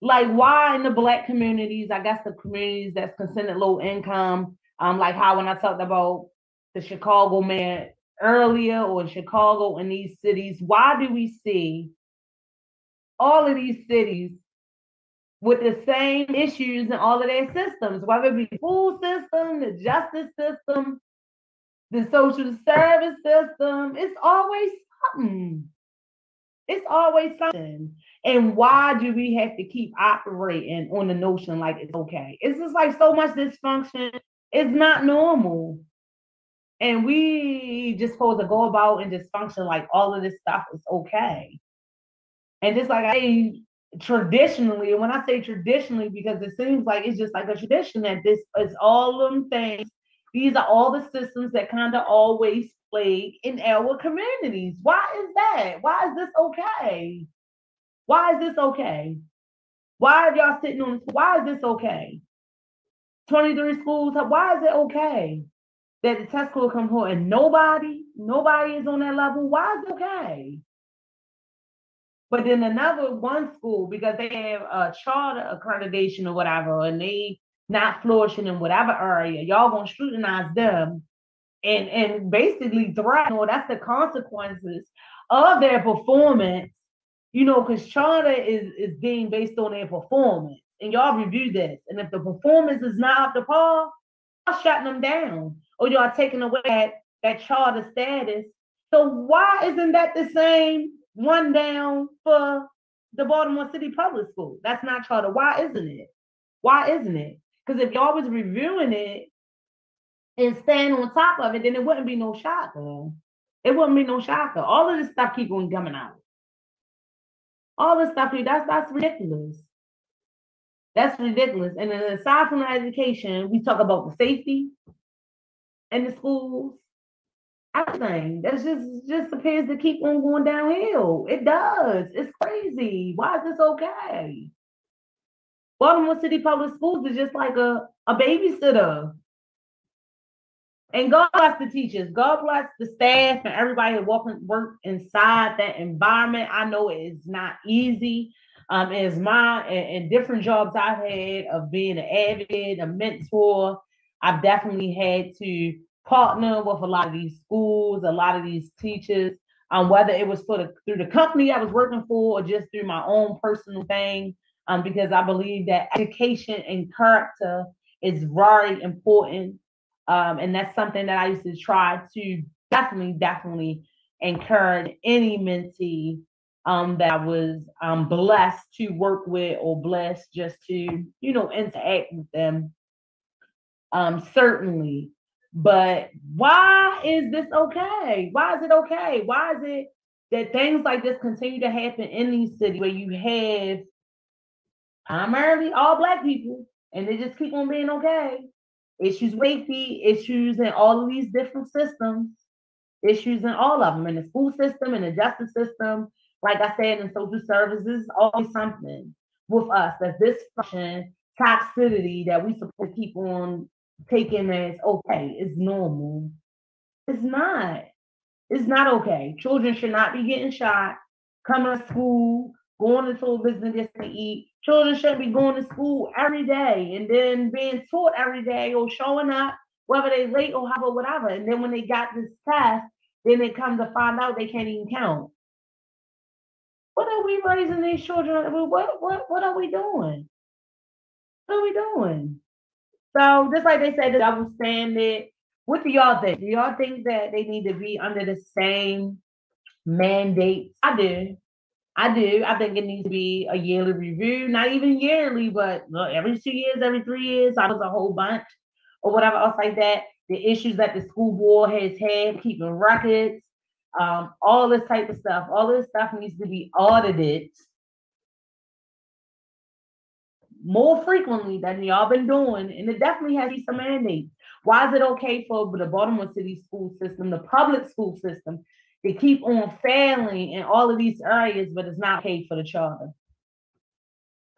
Like, why in the Black communities, I guess the communities that's considered low income, um, like how when I talked about the Chicago man earlier, or in Chicago, in these cities, why do we see all of these cities with the same issues in all of their systems, whether it be the food system, the justice system, the social service system? It's always something. It's always something. And why do we have to keep operating on the notion like it's okay? It's just like so much dysfunction. It's not normal. And we just supposed to go about and just function like all of this stuff is okay. And just like I say, traditionally, and when I say traditionally, because it seems like it's just like a tradition that this is all them things. These are all the systems that kind of always plague in our communities. Why is that? Why is this okay? Why is this okay? Why are y'all sitting on, why is this okay? twenty-three schools, why is it okay that the test score comes home and nobody, nobody is on that level? Why is it okay? But then another one school, because they have a charter accreditation or whatever, and they not flourishing in whatever area, y'all gonna scrutinize them and, and basically threaten, or that's the consequences of their performance, you know, because charter is, is being based on their performance. And y'all review this. And if the performance is not up to par, y'all shutting them down. Or y'all taking away that, that charter status. So why isn't that the same rundown for the Baltimore City Public School? That's not charter. Why isn't it? Why isn't it? Because if y'all was reviewing it and staying on top of it, then it wouldn't be no shocker. It wouldn't be no shocker. All of this stuff keep on coming out. All this stuff, that's, that's ridiculous. That's ridiculous. And then aside from education, we talk about the safety and the schools. Everything. That just, just appears to keep on going downhill. It does. It's crazy. Why is this okay? Baltimore City Public Schools is just like a, a babysitter. And God bless the teachers. God bless the staff and everybody that walking, work inside that environment. I know it is not easy. Um, it is my and, and different jobs I've had of being an advocate, a mentor. I've definitely had to partner with a lot of these schools, a lot of these teachers, um, whether it was for the, through the company I was working for or just through my own personal thing, um, because I believe that education and character is very important. Um, and that's something that I used to try to definitely, definitely encourage any mentee um, that I was um, blessed to work with, or blessed just to, you know, interact with them, um, certainly. But why is this okay? Why is it okay? Why is it that things like this continue to happen in these cities where you have primarily all Black people, and they just keep on being okay? Issues with safety, issues in all of these different systems, issues in all of them, in the school system, in the justice system, like I said, in social services, always something with us that this function, toxicity that we support keep on taking as okay, it's normal. It's not. It's not okay. Children should not be getting shot, coming to school, going into a business just to eat. Children shouldn't be going to school every day and then being taught every day or showing up, whether they late or however, whatever. And then when they got this test, then they come to find out they can't even count. What are we raising these children? What, what, what are we doing? What are we doing? So just like they said, the double standard, what do y'all think? Do y'all think that they need to be under the same mandates? I do. I do. I think it needs to be a yearly review, not even yearly, but look, every two years, every three years, I was a whole bunch or whatever else like that. The issues that the school board has had, keeping records, um, all this type of stuff, all this stuff needs to be audited. more frequently than y'all been doing, and it definitely has some mandates. Why is it okay for the Baltimore City school system, the public school system, to keep on failing in all of these areas, but it's not okay for the charter?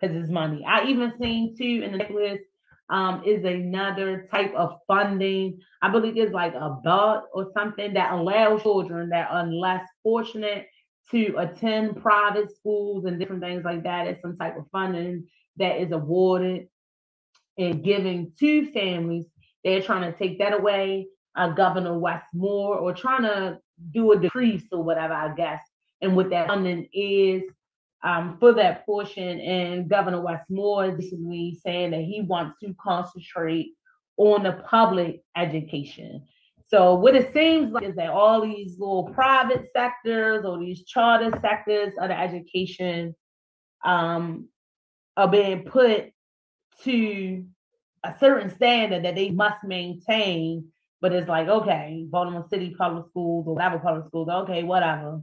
Because it's money. I even seen too in the necklace um, is another type of funding. I believe it's like a belt or something that allows children that are less fortunate to attend private schools and different things like that. It's some type of funding that is awarded and given to families. They're trying to take that away. Uh, Governor Wes Moore, or trying to do a decrease or whatever, I guess. And what that funding is um, for that portion. And Governor Wes Moore is basically saying that he wants to concentrate on the public education. So what it seems like is that all these little private sectors or these charter sectors of the education um, are being put to a certain standard that they must maintain. But it's like, okay, Baltimore City public schools or whatever public schools, okay, whatever.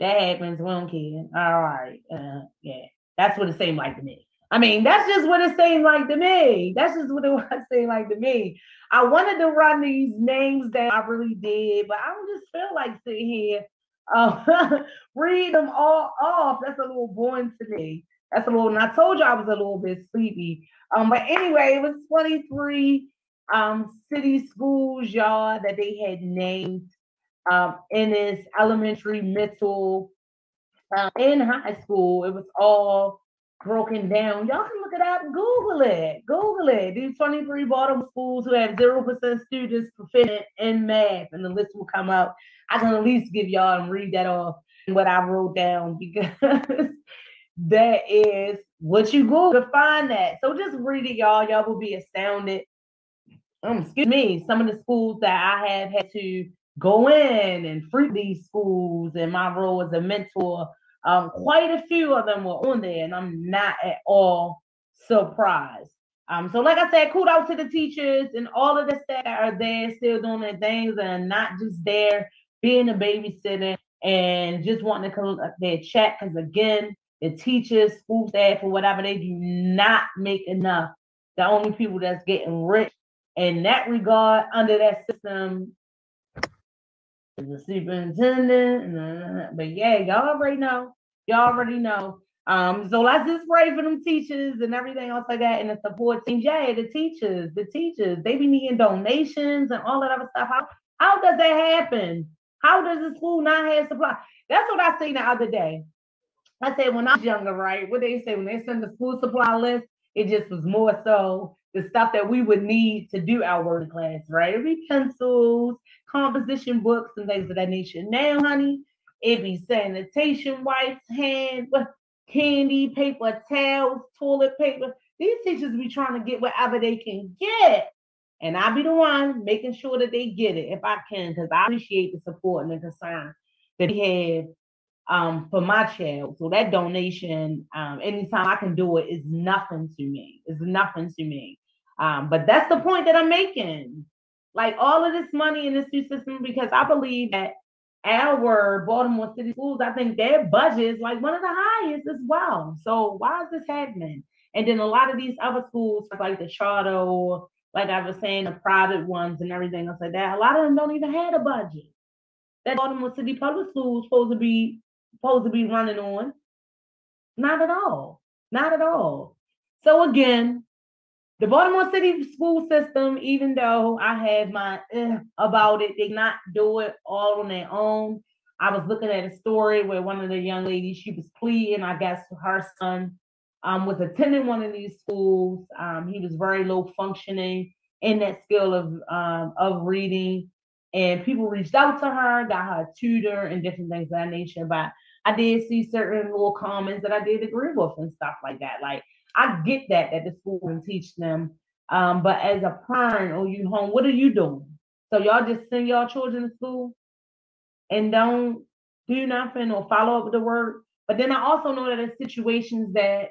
That happens, we don't care. All right. Uh, yeah, that's what it seemed like to me. I mean, that's just what it seemed like to me. That's just what it seemed like to me. I wanted to run these names that I really did, but I don't just feel like sitting here, uh, read them all off. That's a little boring to me. That's a little, and I told you I was a little bit sleepy. Um, but anyway, it was twenty-three um, city schools, y'all, that they had named um, in this elementary, middle, uh, in high school. It was all broken down. Y'all can look it up. Google it. Google it. These twenty-three Baltimore schools who have zero percent students proficient in math, and the list will come out. I can at least give y'all and read that off what I wrote down, because that is what you Google to find that. So just read it, y'all. Y'all will be astounded. Um, excuse me. Some of the schools that I have had to go in and free these schools and my role as a mentor, um, quite a few of them were on there, and I'm not at all surprised. Um, so like I said, kudos to the teachers and all of us that are there still doing their things and not just there being a babysitter and just wanting to collect their check, because again, the teachers, school staff, or whatever, they do not make enough. The only people that's getting rich in that regard under that system is the superintendent. But yeah, y'all already know. Y'all already know. Um, so let's just pray for them teachers and everything else like that, and the support team. Yeah, the teachers, the teachers, they be needing donations and all that other stuff. How, how does that happen? How does the school not have supply? That's what I seen the other day. I said when I was younger, right, what they say when they send the school supply list, it just was more so the stuff that we would need to do our work in class, right? It'd be pencils, composition books, and things of that nature. Now, honey, it'd be sanitation wipes, hand, candy, paper towels, toilet paper. These teachers be trying to get whatever they can get. And I be the one making sure that they get it if I can, because I appreciate the support and the concern that they have Um, for my child. So that donation, um, anytime I can do it, is nothing to me. It's nothing to me. Um, but that's the point that I'm making. Like all of this money in this new system, because I believe that our Baltimore City schools, I think their budget is like one of the highest as well. So why is this happening? And then a lot of these other schools, like the charter, like I was saying, the private ones and everything else like that, a lot of them don't even have a budget. That Baltimore City public schools supposed to be supposed to be running on. Not at all. Not at all. So again, the Baltimore City school system, even though I had my eh about it, they not do it all on their own. I was looking at a story where one of the young ladies, she was pleading, I guess her son um, was attending one of these schools. Um, he was very low functioning in that skill of um, of reading. And people reached out to her, got her a tutor and different things of that nature. But I did see certain little comments that I did agree with and stuff like that. Like, I get that, that the school can teach them. Um, but as a parent or you home, what are you doing? So y'all just send y'all children to school and don't do nothing or follow up with the work. But then I also know that there's situations that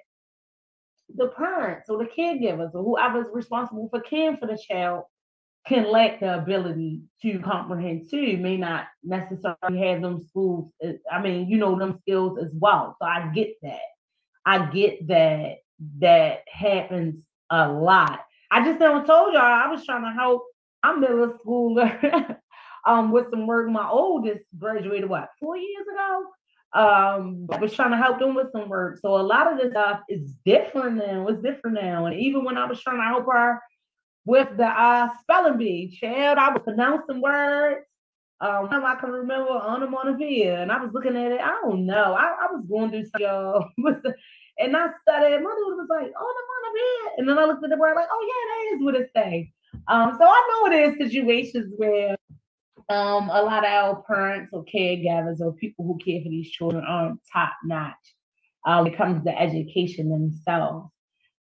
the parents or the caregivers or whoever's responsible for caring for the child can lack the ability to comprehend too, may not necessarily have them schools, I mean, you know, them skills as well. So I get that. I get that that happens a lot. I just never told y'all I was trying to help. I'm middle schooler um, with some work. My oldest graduated, what, four years ago? Um, I was trying to help them with some work. So a lot of this stuff is different now. It's different now. And even when I was trying to help her with the uh, spelling bee, child, I was pronouncing words. Um, I can remember onomatopoeia, and I was looking at it. I don't know. I, I was going through some, y'all. And I studied. My dude was like, onomatopoeia. And then I looked at the word like, oh, yeah, that is what it says. Um, so I know there's situations where um, a lot of our parents or caregivers or people who care for these children aren't top-notch uh, when it comes to education themselves.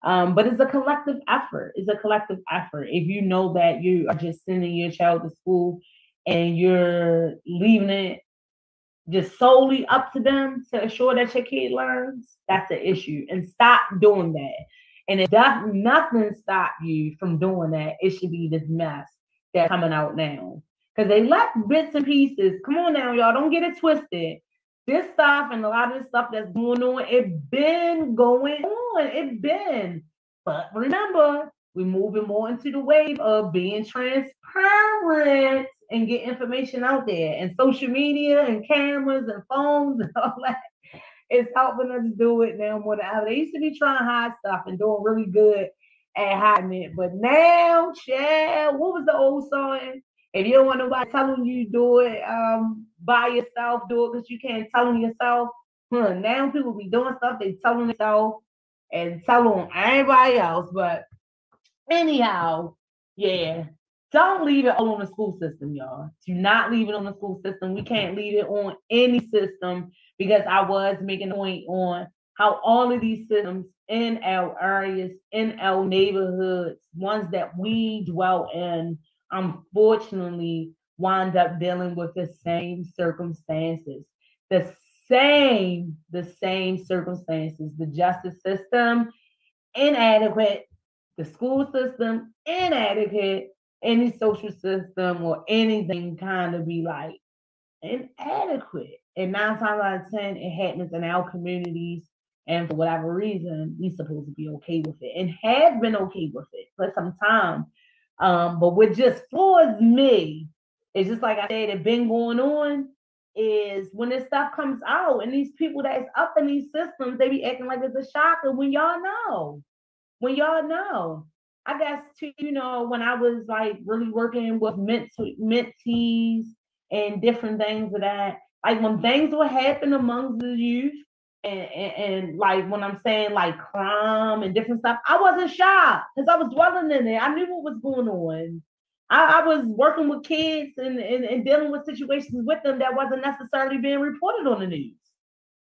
Um, but it's a collective effort. It's a collective effort. If you know that you are just sending your child to school and you're leaving it just solely up to them to assure that your kid learns, that's an issue. And stop doing that. And if that, nothing stop you from doing that, it should be this mess that's coming out now. Because they let bits and pieces. Come on now, y'all. Don't get it twisted. This stuff and a lot of this stuff that's going on, it been going on. It been. But remember, we're moving more into the wave of being transparent and get information out there. And social media and cameras and phones and all that is helping us do it now more than ever. They used to be trying to hide stuff and doing really good at hiding it. But now, child, what was the old song? If you don't want nobody telling you do it um, by yourself, do it because you can't tell them yourself. Hmm, now people be doing stuff, they tell them themselves and tell them everybody else. But anyhow, yeah. Don't leave it all on the school system, y'all. Do not leave it on the school system. We can't leave it on any system because I was making a point on how all of these systems in our areas, in our neighborhoods, ones that we dwell in, unfortunately wind up dealing with the same circumstances. The same, the same circumstances. The justice system, inadequate. The school system, inadequate. Any social system or anything kind of be like inadequate. And nine times out of ten, it happens in our communities. And for whatever reason, we're supposed to be okay with it and have been okay with it for some time. Um, but what just floors me, it's just like I said, it's been going on, is when this stuff comes out and these people that's up in these systems, they be acting like it's a shocker when y'all know. When y'all know. I guess, too, you know, when I was, like, really working with mentees and different things of that, like, when things would happen amongst the youth and, and, and, like, when I'm saying, like, crime and different stuff, I wasn't shocked because I was dwelling in it. I knew what was going on. I, I was working with kids and, and, and dealing with situations with them that wasn't necessarily being reported on the news.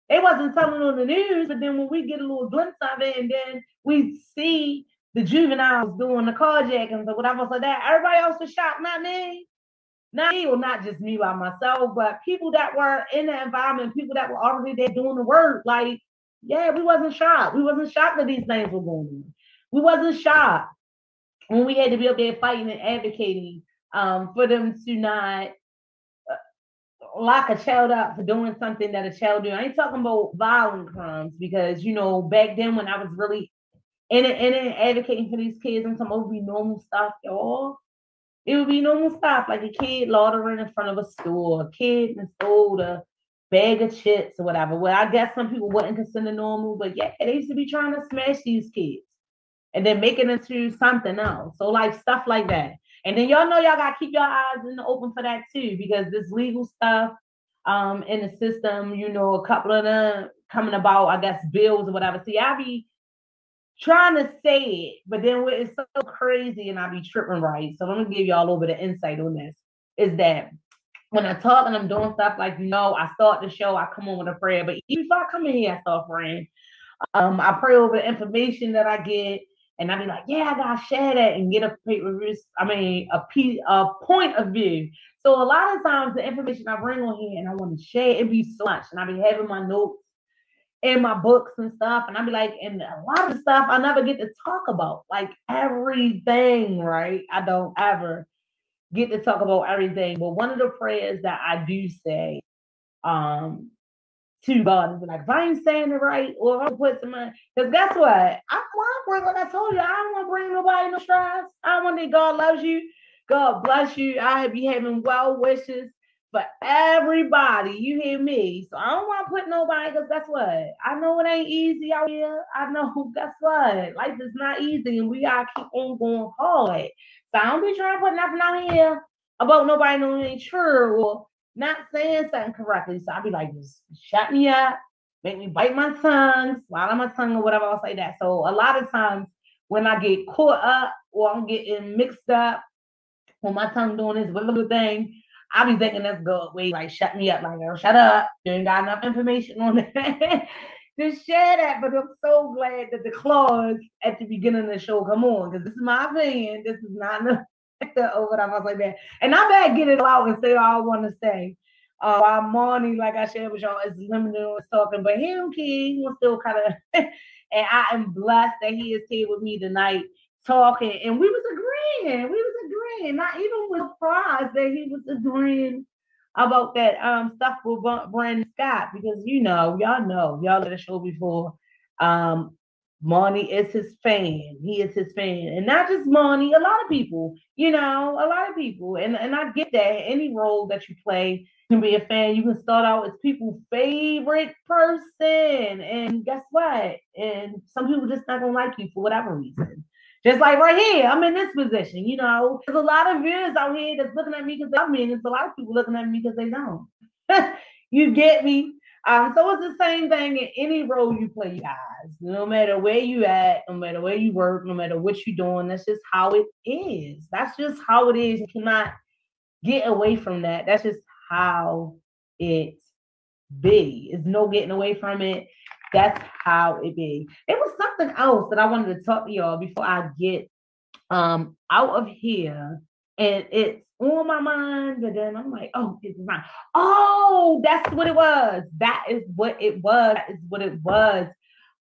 They wasn't telling on the news, but then when we get a little glimpse of it and then we see the juveniles doing the carjackings or whatever, so that everybody else was shocked, not me. Not me, well, not just me by myself, but people that were in the environment, people that were already there doing the work, like, yeah, we wasn't shocked. We wasn't shocked that these things were going on. We wasn't shocked when we had to be up there fighting and advocating um, for them to not lock a child up for doing something that a child do. I ain't talking about violent crimes because, you know, back then when I was really And and advocating for these kids and some would be normal stuff, y'all. It would be normal stuff, like a kid loitering in front of a store, a kid that stole a bag of chips or whatever. Well, I guess some people wouldn't consider normal, but yeah, they used to be trying to smash these kids and then make it into something else. So like stuff like that. And then y'all know y'all gotta keep your eyes in the open for that too, because this legal stuff um in the system, you know, a couple of them coming about, I guess, bills or whatever. See, I be trying to say it, but then it's so crazy and I be tripping, right? So I'm going to give y'all a little bit of insight on this, is that when I talk and I'm doing stuff like, you know, I start the show, I come on with a prayer, but even if I come in here, I start praying. Um, I pray over information that I get and I be like, yeah, I got to share that and get a, I mean, a, piece, a point of view. So a lot of times the information I bring on here and I want to share, it be so much. And I be having my notes in my books and stuff, and I'll be like, and a lot of stuff I never get to talk about, like everything, right? I don't ever get to talk about everything, but one of the prayers that I do say, um, to God and be like, if I ain't saying it right, or I'll put some money. Because guess what? I don't want to bring, like I told you, I don't want to bring nobody no strife. I don't want to think God loves you. God bless you. I be having well wishes for everybody. You hear me? So I don't want to put nobody, because guess what? I know it ain't easy out here. I know, guess what? Life is not easy, and we got to keep on going hard. So I don't be trying to put nothing out here about nobody knowing ain't true or not saying something correctly. So I'll be like, just shut me up, make me bite my tongue, swallow my tongue, or whatever. I'll say that. So a lot of times when I get caught up or I'm getting mixed up when my tongue doing this little thing, I'll be thinking that's good way, like, shut me up, like, girl, shut up. You ain't got enough information on that. Just share that. But I'm so glad that the clause at the beginning of the show come on, because this is my opinion. This is not enough. Or whatever, I was like that, and I better get it out and say all I want to say. Uh, while Monty, like I shared with y'all, is limited on talking, but him, King, was still kind of, and I am blessed that he is here with me tonight talking. And we was agreeing, we was agreeing. I even was surprised that he was agreeing about that um stuff with Brandon Scott, because you know, y'all know, y'all did a show before. Um, Monty is his fan. He is his fan. And not just Monty, a lot of people, you know, a lot of people. And, and I get that. Any role that you play, you can be a fan. You can start out as people's favorite person. And guess what? And some people just not going to like you for whatever reason. Just like right here, I'm in this position, you know. There's a lot of viewers out here that's looking at me because they love me. And there's a lot of people looking at me because they don't. You get me? Um, so it's the same thing in any role you play, you guys. No matter where you at, no matter where you work, no matter what you're doing, that's just how it is. That's just how it is. You cannot get away from that. That's just how it be. There's no getting away from it. That's how it be. There was something else that I wanted to talk to y'all before I get um out of here. And it's on my mind, but then I'm like, oh, it's mine. Oh, that's what it was. That is what it was. That is what it was.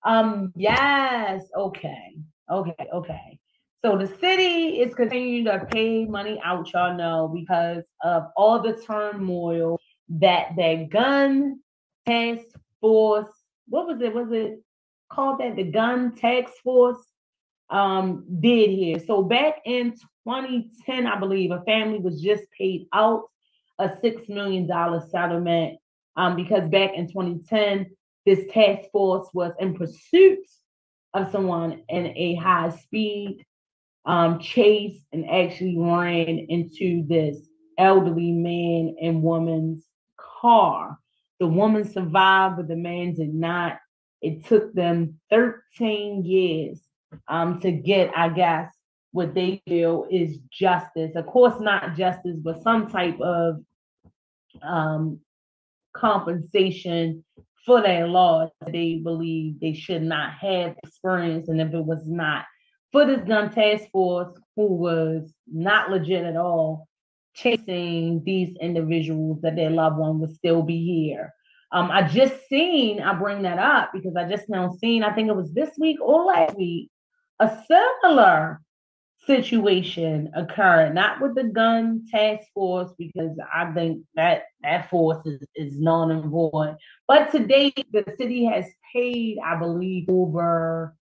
Um, yes. Okay. Okay. Okay. So the city is continuing to pay money out, y'all know, because of all the turmoil that their gun task force, what was it? Was it called that? The gun task force um did here. So back in twenty ten, I believe, a family was just paid out a six million dollar settlement um because back in twenty ten, this task force was in pursuit of someone in a high speed um chase and actually ran into this elderly man and woman's car. The woman survived, but the man did not. It took them thirteen years Um, to get, I guess, what they feel is justice. Of course, not justice, but some type of um, compensation for their loss that they believe they should not have experienced. And if it was not for this gun task force, who was not legit at all, chasing these individuals, that their loved one would still be here. Um, I just seen, I bring that up because I just now seen, I think it was this week or last week, a similar situation occurred, not with the gun task force, because I think that that force is, is null and void. But today, the city has paid, I believe, over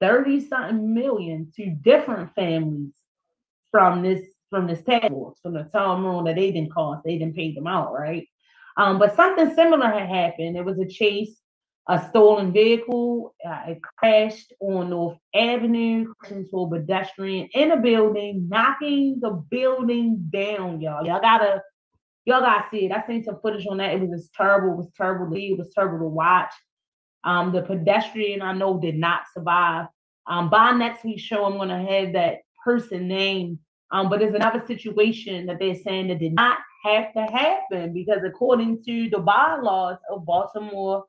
thirty something million to different families from this from this task force, from the turmoil that they didn't cause, they didn't pay them out, right? Um, but something similar had happened. It was a chase, a stolen vehicle. Uh, it crashed on North Avenue, crashed into a pedestrian in a building, knocking the building down, y'all. Y'all gotta, y'all gotta see it. I seen some footage on that. It was just terrible. It was terrible to see. It was terrible to watch. Um, the pedestrian, I know, did not survive. Um, by next week's show, I'm gonna have that person named. Um, but there's another situation that they're saying that did not have to happen, because according to the bylaws of Baltimore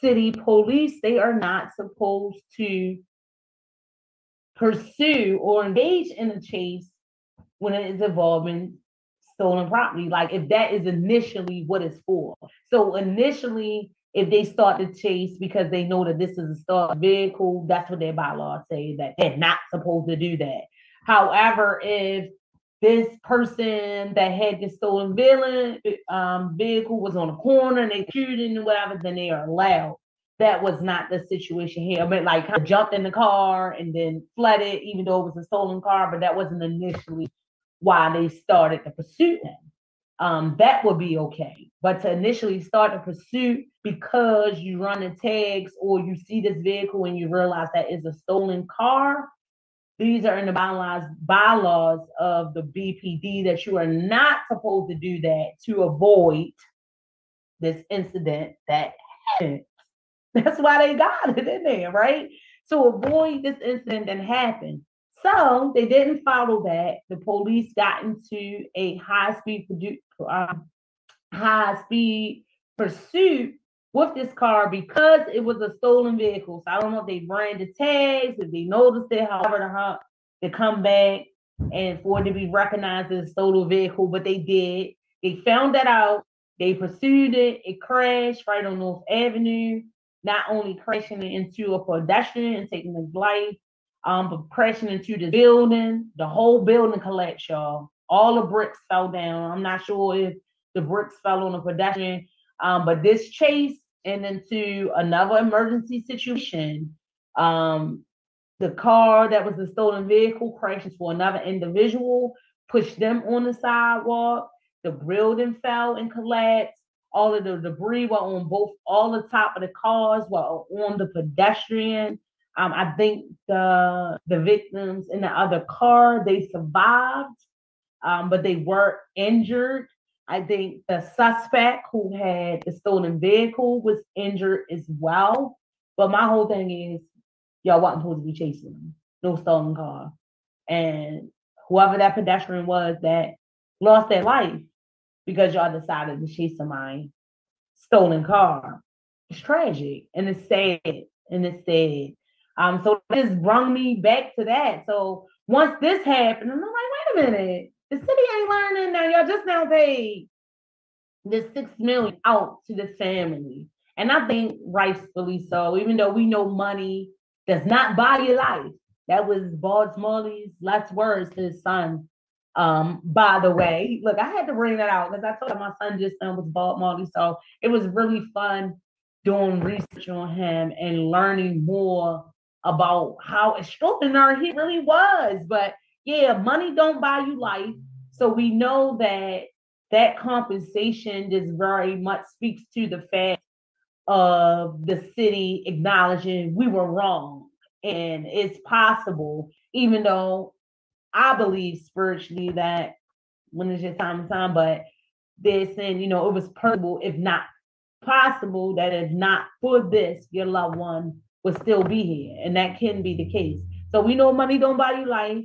City Police, they are not supposed to pursue or engage in a chase when it is involving stolen property. Like if that is initially what it's for. So initially, if they start the chase because they know that this is a stolen vehicle, that's what their bylaws say, that they're not supposed to do that. However, if this person that had this stolen villain, um, vehicle was on the corner and they shooting and whatever, then they are allowed. That was not the situation here. I mean, like, kind of jumped in the car and then fled it, even though it was a stolen car, but that wasn't initially why they started the pursuit. Um, that would be okay. But to initially start the pursuit because you run the tags or you see this vehicle and you realize that is a stolen car, these are in the bylaws, bylaws of the B P D that you are not supposed to do that to avoid this incident that happened. That's why they got it in there, right? To avoid this incident that happened. So they didn't follow that. The police got into a high-speed uh, high-speed pursuit with this car because it was a stolen vehicle. So I don't know if they ran the tags, if they noticed it, however, to come back and for it to be recognized as a stolen vehicle, but they did. They found that out. They pursued it. It crashed right on North Avenue, not only crashing into a pedestrian and taking his life, Um, but crashing into the building. The whole building collapsed, y'all. All the bricks fell down. I'm not sure if the bricks fell on the pedestrian, um, but this chase and into another emergency situation. Um, the car that was the stolen vehicle crashes for another individual, pushed them on the sidewalk. The building fell and collapsed. All of the debris were on both, all the top of the cars were on the pedestrian. Um, I think the the victims in the other car, they survived, um, but they were injured. I think the suspect who had the stolen vehicle was injured as well. But my whole thing is, y'all wasn't supposed to be chasing them. No stolen car. And whoever that pedestrian was that lost their life because y'all decided to chase somebody's stolen car. It's tragic and it's sad and it's sad. Um, so this brung me back to that. So once this happened, I'm like, wait a minute, the city ain't learning now. Y'all just now paid the six million out to this family, and I think rightfully so. Even though we know money does not buy your life. That was Bald Molly's last words to his son. Um, by the way, look, I had to bring that out because I told him my son just now was Bald Molly, so it was really fun doing research on him and learning more about how extraordinary he really was. But yeah, money don't buy you life. So we know that that compensation just very much speaks to the fact of the city acknowledging we were wrong. And it's possible, even though I believe spiritually that when it's your time and time, but they're saying, you know, it was possible, if not possible, that if not for this, your loved one would still be here, and that can be the case. So we know money don't buy you life,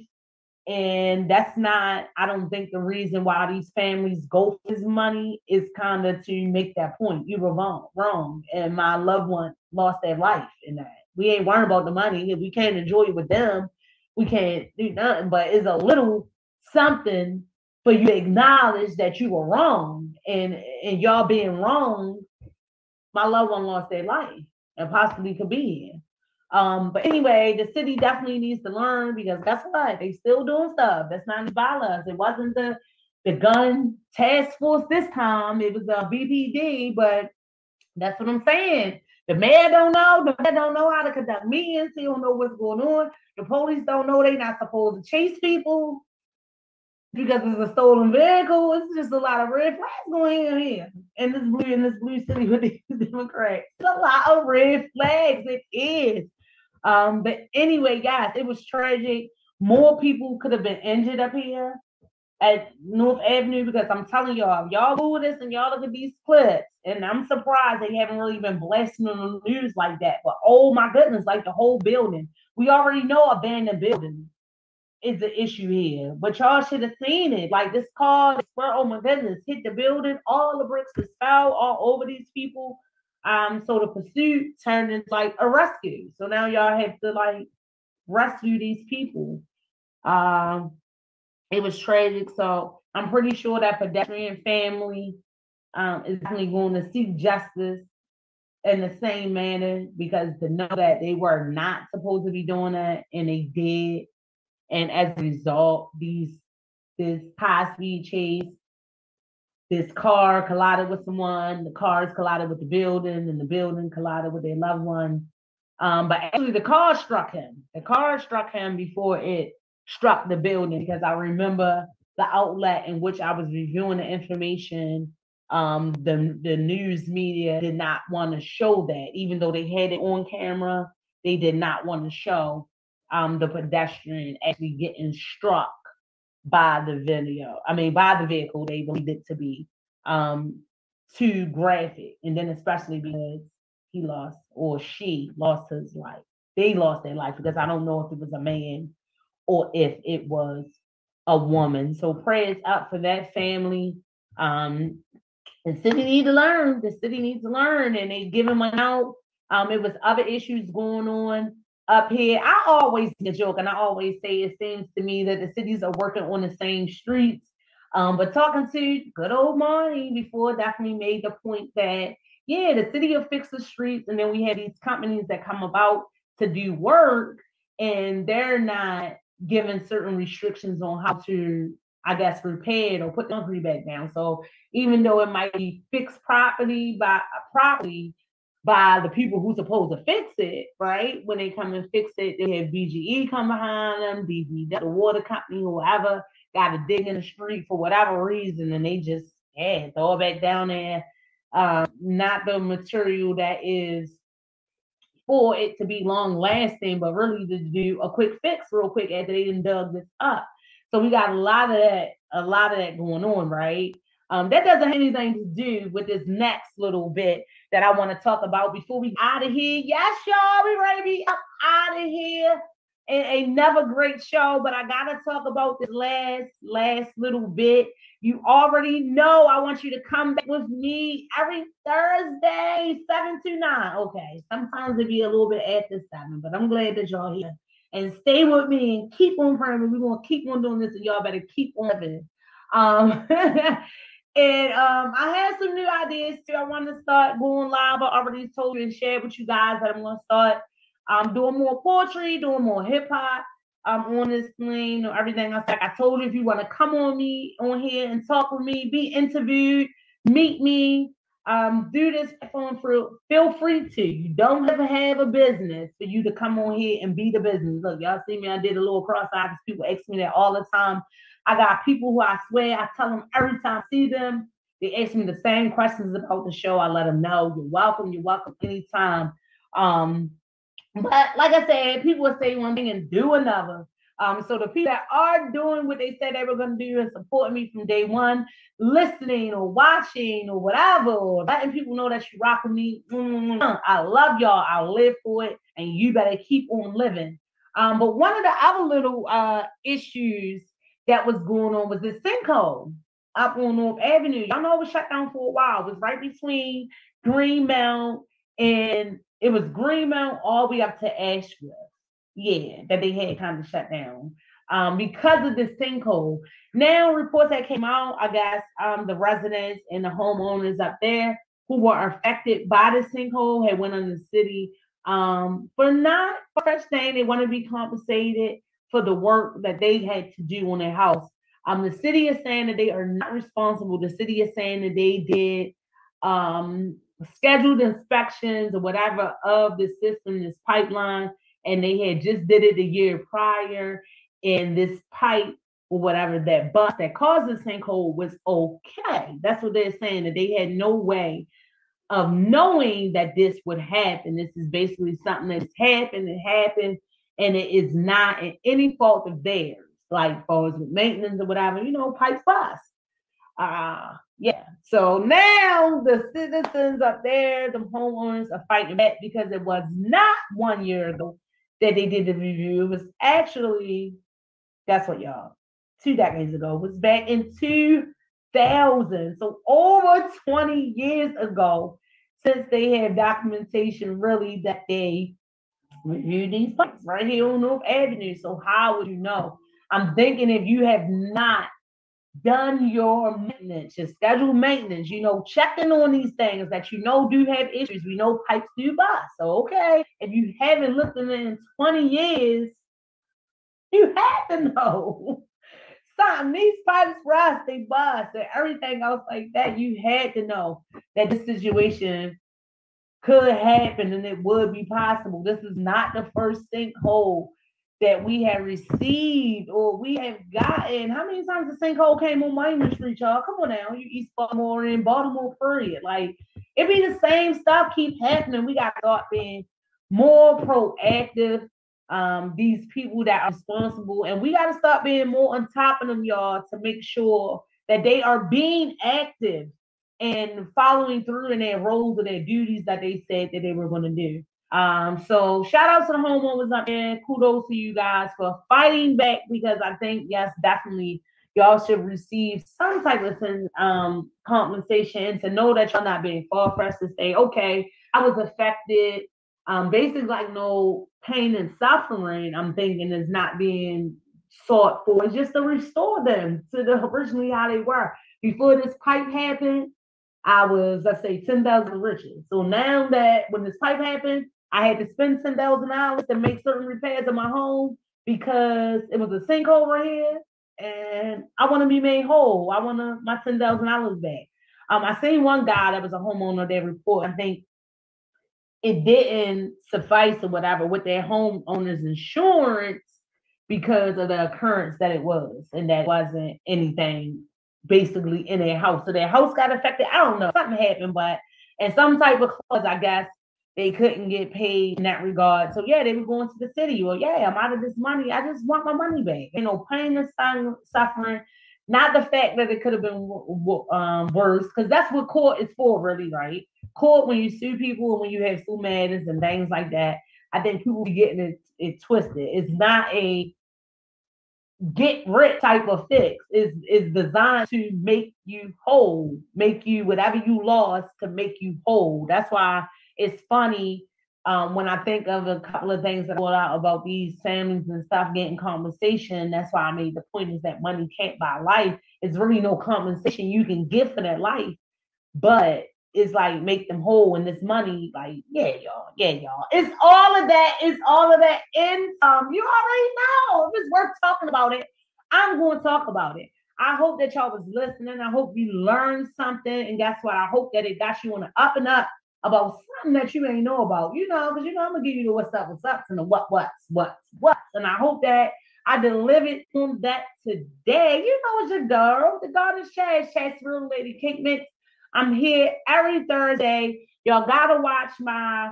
and that's not, I don't think the reason why these families go for this money is kind of to make that point. You were wrong, wrong, and my loved one lost their life in that. We ain't worried about the money. If we can't enjoy it with them, we can't do nothing, but it's a little something for you to acknowledge that you were wrong, and, and y'all being wrong, my loved one lost their life. And possibly could be here. Um, but anyway, the city definitely needs to learn because guess what? They still doing stuff. That's not violence. It wasn't the, the gun task force this time. It was the B P D, but that's what I'm saying. The mayor don't know. The mayor don't know how to conduct meetings. He don't know what's going on. The police don't know they're not supposed to chase people because it's a stolen vehicle. It's just a lot of red flags going on here. And this blue in this blue city with these Democrats. It's a lot of red flags. It is. Um, but anyway, guys, it was tragic. More people could have been injured up here at North Avenue because I'm telling y'all, y'all Google this and y'all look at these clips. And I'm surprised they haven't really been blasting on the news like that. But oh my goodness, like the whole building. We already know abandoned buildings is the issue here, but y'all should have seen it. Like this car, where oh my goodness, hit the building, all the bricks just fell all over these people. Um, so the pursuit turned into like a rescue. So now y'all have to like rescue these people. Um, it was tragic. So I'm pretty sure that pedestrian family um is definitely going to seek justice in the same manner because to know that they were not supposed to be doing that and they did. And as a result, these this high-speed chase. This car collided with someone. The cars collided with the building, and the building collided with their loved one. Um, but actually, the car struck him. The car struck him before it struck the building, because I remember the outlet in which I was reviewing the information. Um, the the news media did not want to show that, even though they had it on camera. They did not want to show um, the pedestrian actually getting struck by the video, I mean, by the vehicle. They believed it to be um, too graphic. And then especially because he lost, or she lost his life. They lost their life, because I don't know if it was a man or if it was a woman. So prayers up for that family. Um, the city need to learn. The city needs to learn. And they give them an out. Um, it was other issues going on up here. I always make a joke, and I always say it seems to me that the cities are working on the same streets. Um, but talking to good old Monty before definitely made the point that, yeah, the city will fix the streets, and then we have these companies that come about to do work, and they're not given certain restrictions on how to, I guess, repair it or put the concrete back down. So even though it might be fixed property by a property, by the people who's supposed to fix it, right? When they come and fix it, they have B G E come behind them, B G E, the water company, whoever, got to dig in the street for whatever reason, and they just, yeah, throw it back down there. Uh, not the material that is for it to be long-lasting, but really to do a quick fix real quick after they done dug this up. So we got a lot of that, a lot of that going on, right? Um, that doesn't have anything to do with this next little bit that I want to talk about before we out of here. Yes, y'all, we ready to be up out of here. And another great show, but I gotta talk about this last, last little bit. You already know I want you to come back with me every Thursday, seven to nine. Okay, sometimes it be a little bit after seven, but I'm glad that y'all here. And stay with me and keep on praying. We're gonna keep on doing this, and y'all better keep on living. Um, And um, I had some new ideas too. I wanted to start going live. I already told you and shared with you guys that I'm going to start um, doing more poetry, doing more hip hop. I'm um, on this plane or everything else. Like I told you, if you want to come on me on here and talk with me, be interviewed, meet me, um, do this platform, feel free to. You don't ever have a business for you to come on here and be the business. Look, y'all see me. I did a little cross-eyed because people ask me that all the time. I got people who I swear, I tell them every time I see them, they ask me the same questions about the show. I let them know, you're welcome, you're welcome anytime. Um, but like I said, people will say one thing and do another. Um, so the people that are doing what they said they were going to do and supporting me from day one, listening or watching or whatever, or letting people know that you rock with me, mm-hmm. I love y'all, I live for it, and you better keep on living. Um, but one of the other little uh, issues that was going on was this sinkhole up on North Avenue. Y'all know it was shut down for a while. It was right between Greenmount and it was Greenmount all the way up to Asheville. Yeah, that they had kind of shut down um, because of this sinkhole. Now reports that came out, I guess um, the residents and the homeowners up there who were affected by the sinkhole had went on the city um, for not first thing they want to be compensated for the work that they had to do on their house. Um, the city is saying that they are not responsible. The city is saying that they did um, scheduled inspections or whatever of the system, this pipeline, and they had just did it the year prior, and this pipe or whatever that bust that caused the sinkhole was okay. That's what they're saying, that they had no way of knowing that this would happen. This is basically something that's happened, it happened, and it is not in any fault of theirs, like far as with maintenance or whatever, you know, pipes bust. Uh, yeah. So now the citizens up there, the homeowners are fighting back because it was not one year ago that they did the review. It was actually, that's what y'all, two decades ago. It was back in two thousand. So over twenty years ago, since they had documentation really that they review these pipes right here on North Avenue. So how would you know? I'm thinking if you have not done your maintenance, your scheduled maintenance, you know, checking on these things that you know do have issues. We know pipes do bust. So, okay, if you haven't looked at it in twenty years, you have to know. something. These spiders for us, they bust and everything else like that. You had to know that this situation could happen and it would be possible. This is not the first sinkhole that we have received or we have gotten. How many times the sinkhole came on Miami Street, y'all? Come on now. You East Baltimore and Baltimore, period. Like, it be the same stuff keep happening. We got to start being more proactive. Um, these people that are responsible, and we got to start being more on top of them, y'all, to make sure that they are being active and following through in their roles or their duties that they said that they were going to do. Um, so shout out to the homeowners up there. Kudos to you guys for fighting back, because I think, yes, definitely y'all should receive some type of um, compensation to know that y'all not being far-fetched to say, okay, I was affected. Um, basically, like, no pain and suffering, I'm thinking, is not being sought for. It's just to restore them to the originally how they were. Before this pipe happened, I was, let's say, ten thousand riches. So now that when this pipe happened, I had to spend ten thousand dollars to make certain repairs in my home because it was a sinkhole right here, and I want to be made whole. I want to my ten thousand dollars back. Um, I seen one guy that was a homeowner that reported, I think, it didn't suffice or whatever with their homeowner's insurance because of the occurrence that it was, and that wasn't anything basically in their house. So their house got affected. I don't know. Something happened, but in some type of clause, I guess, they couldn't get paid in that regard. So, yeah, they were going to the city. Well, yeah, I'm out of this money. I just want my money back. You know, pain and suffering, not the fact that it could have been um, worse, because that's what court is for, really, right? Court, when you sue people and when you have sue madness and things like that, I think people be getting it, it twisted. It's not a get rich type of fix. It's, it's designed to make you whole, make you whatever you lost to make you whole. That's why it's funny um, when I think of a couple of things that I brought out about these families and stuff getting compensation. That's why I made the point is that money can't buy life. It's really no compensation you can give for that life, but is like make them whole. And this money, like, yeah, y'all, yeah, y'all. It's all of that. It's all of that income. You already know. If it's worth talking about it, I'm going to talk about it. I hope that y'all was listening. I hope you learned something. And guess what? I hope that it got you on the up and up about something that you ain't know about. You know, because, you know, I'm going to give you the what's up, what's up, and the what, what's, what's, what's. And I hope that I delivered on that today. You know, it's your girl. The God is Chas. Chas, real lady, Kate Mix. I'm here every Thursday. Y'all gotta watch my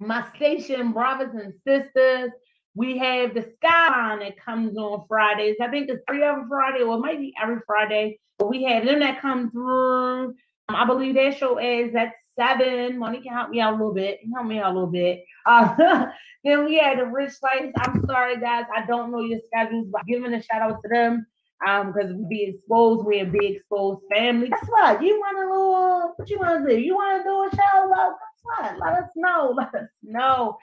my station, brothers and sisters. We have the Skyline that comes on Fridays. I think it's three every Friday, or maybe every Friday. But we have them that come through. Um, I believe their show is at seven. Monty can help me out a little bit. Help me out a little bit. Uh, then we had the Rich Lights. I'm sorry, guys. I don't know your schedules, but giving a shout out to them. Um, because we be exposed, we're a Be Exposed family. Guess what? You want a little, what you want to do? You want to do a show? Well, guess what? Let us know. Let us know.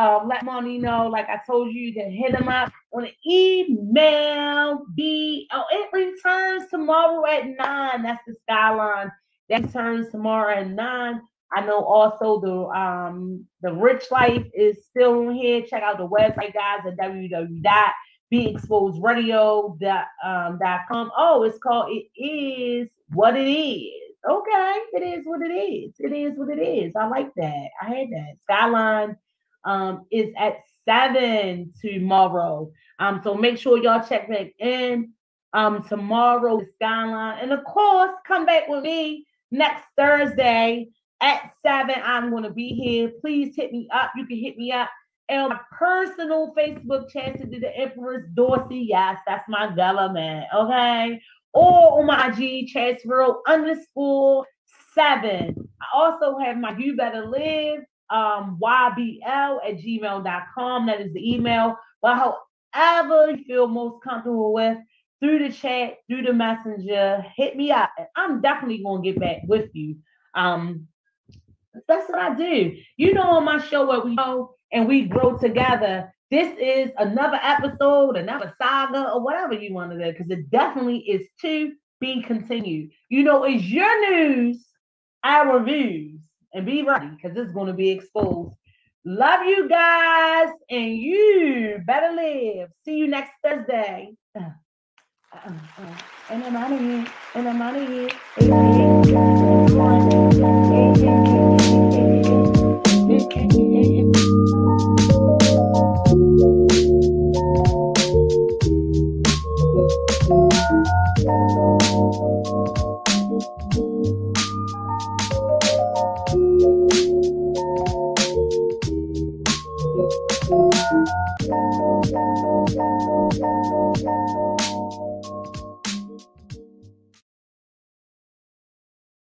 Um, let Monty know. Like I told you, to hit him up on an email. Be, oh, it returns tomorrow at nine. That's the Skyline. That returns tomorrow at nine. I know also the um the Rich Life is still on here. Check out the website, guys, at www. Be Exposed Radio dot com. Oh, it's called It Is What It Is. Okay, it is what it is. It is what it is. I like that. I had that. Skyline um, is at seven tomorrow. Um, so make sure y'all check back in um, tomorrow. Skyline, and of course, come back with me next Thursday at seven. I'm gonna be here. Please hit me up. You can hit me up. And my personal Facebook, Chance to do the Empress Dorsey. Yes, that's my Bella, man. Okay. Or on my I G, Chance Real underscore seven. I also have my You Better Live, um, Y B L at gmail dot com. That is the email. But however you feel most comfortable with, through the chat, through the messenger, hit me up. And I'm definitely going to get back with you. Um, that's what I do. You know, on my show where we go, and we grow together. This is another episode, another saga, or whatever you want to do, because it definitely is to be continued. You know, it's your news, our views, and be ready, because it's going to be exposed. Love you guys, and you better live. See you next Thursday. Uh-uh, uh-uh. And I'm out of here. And I'm out of here.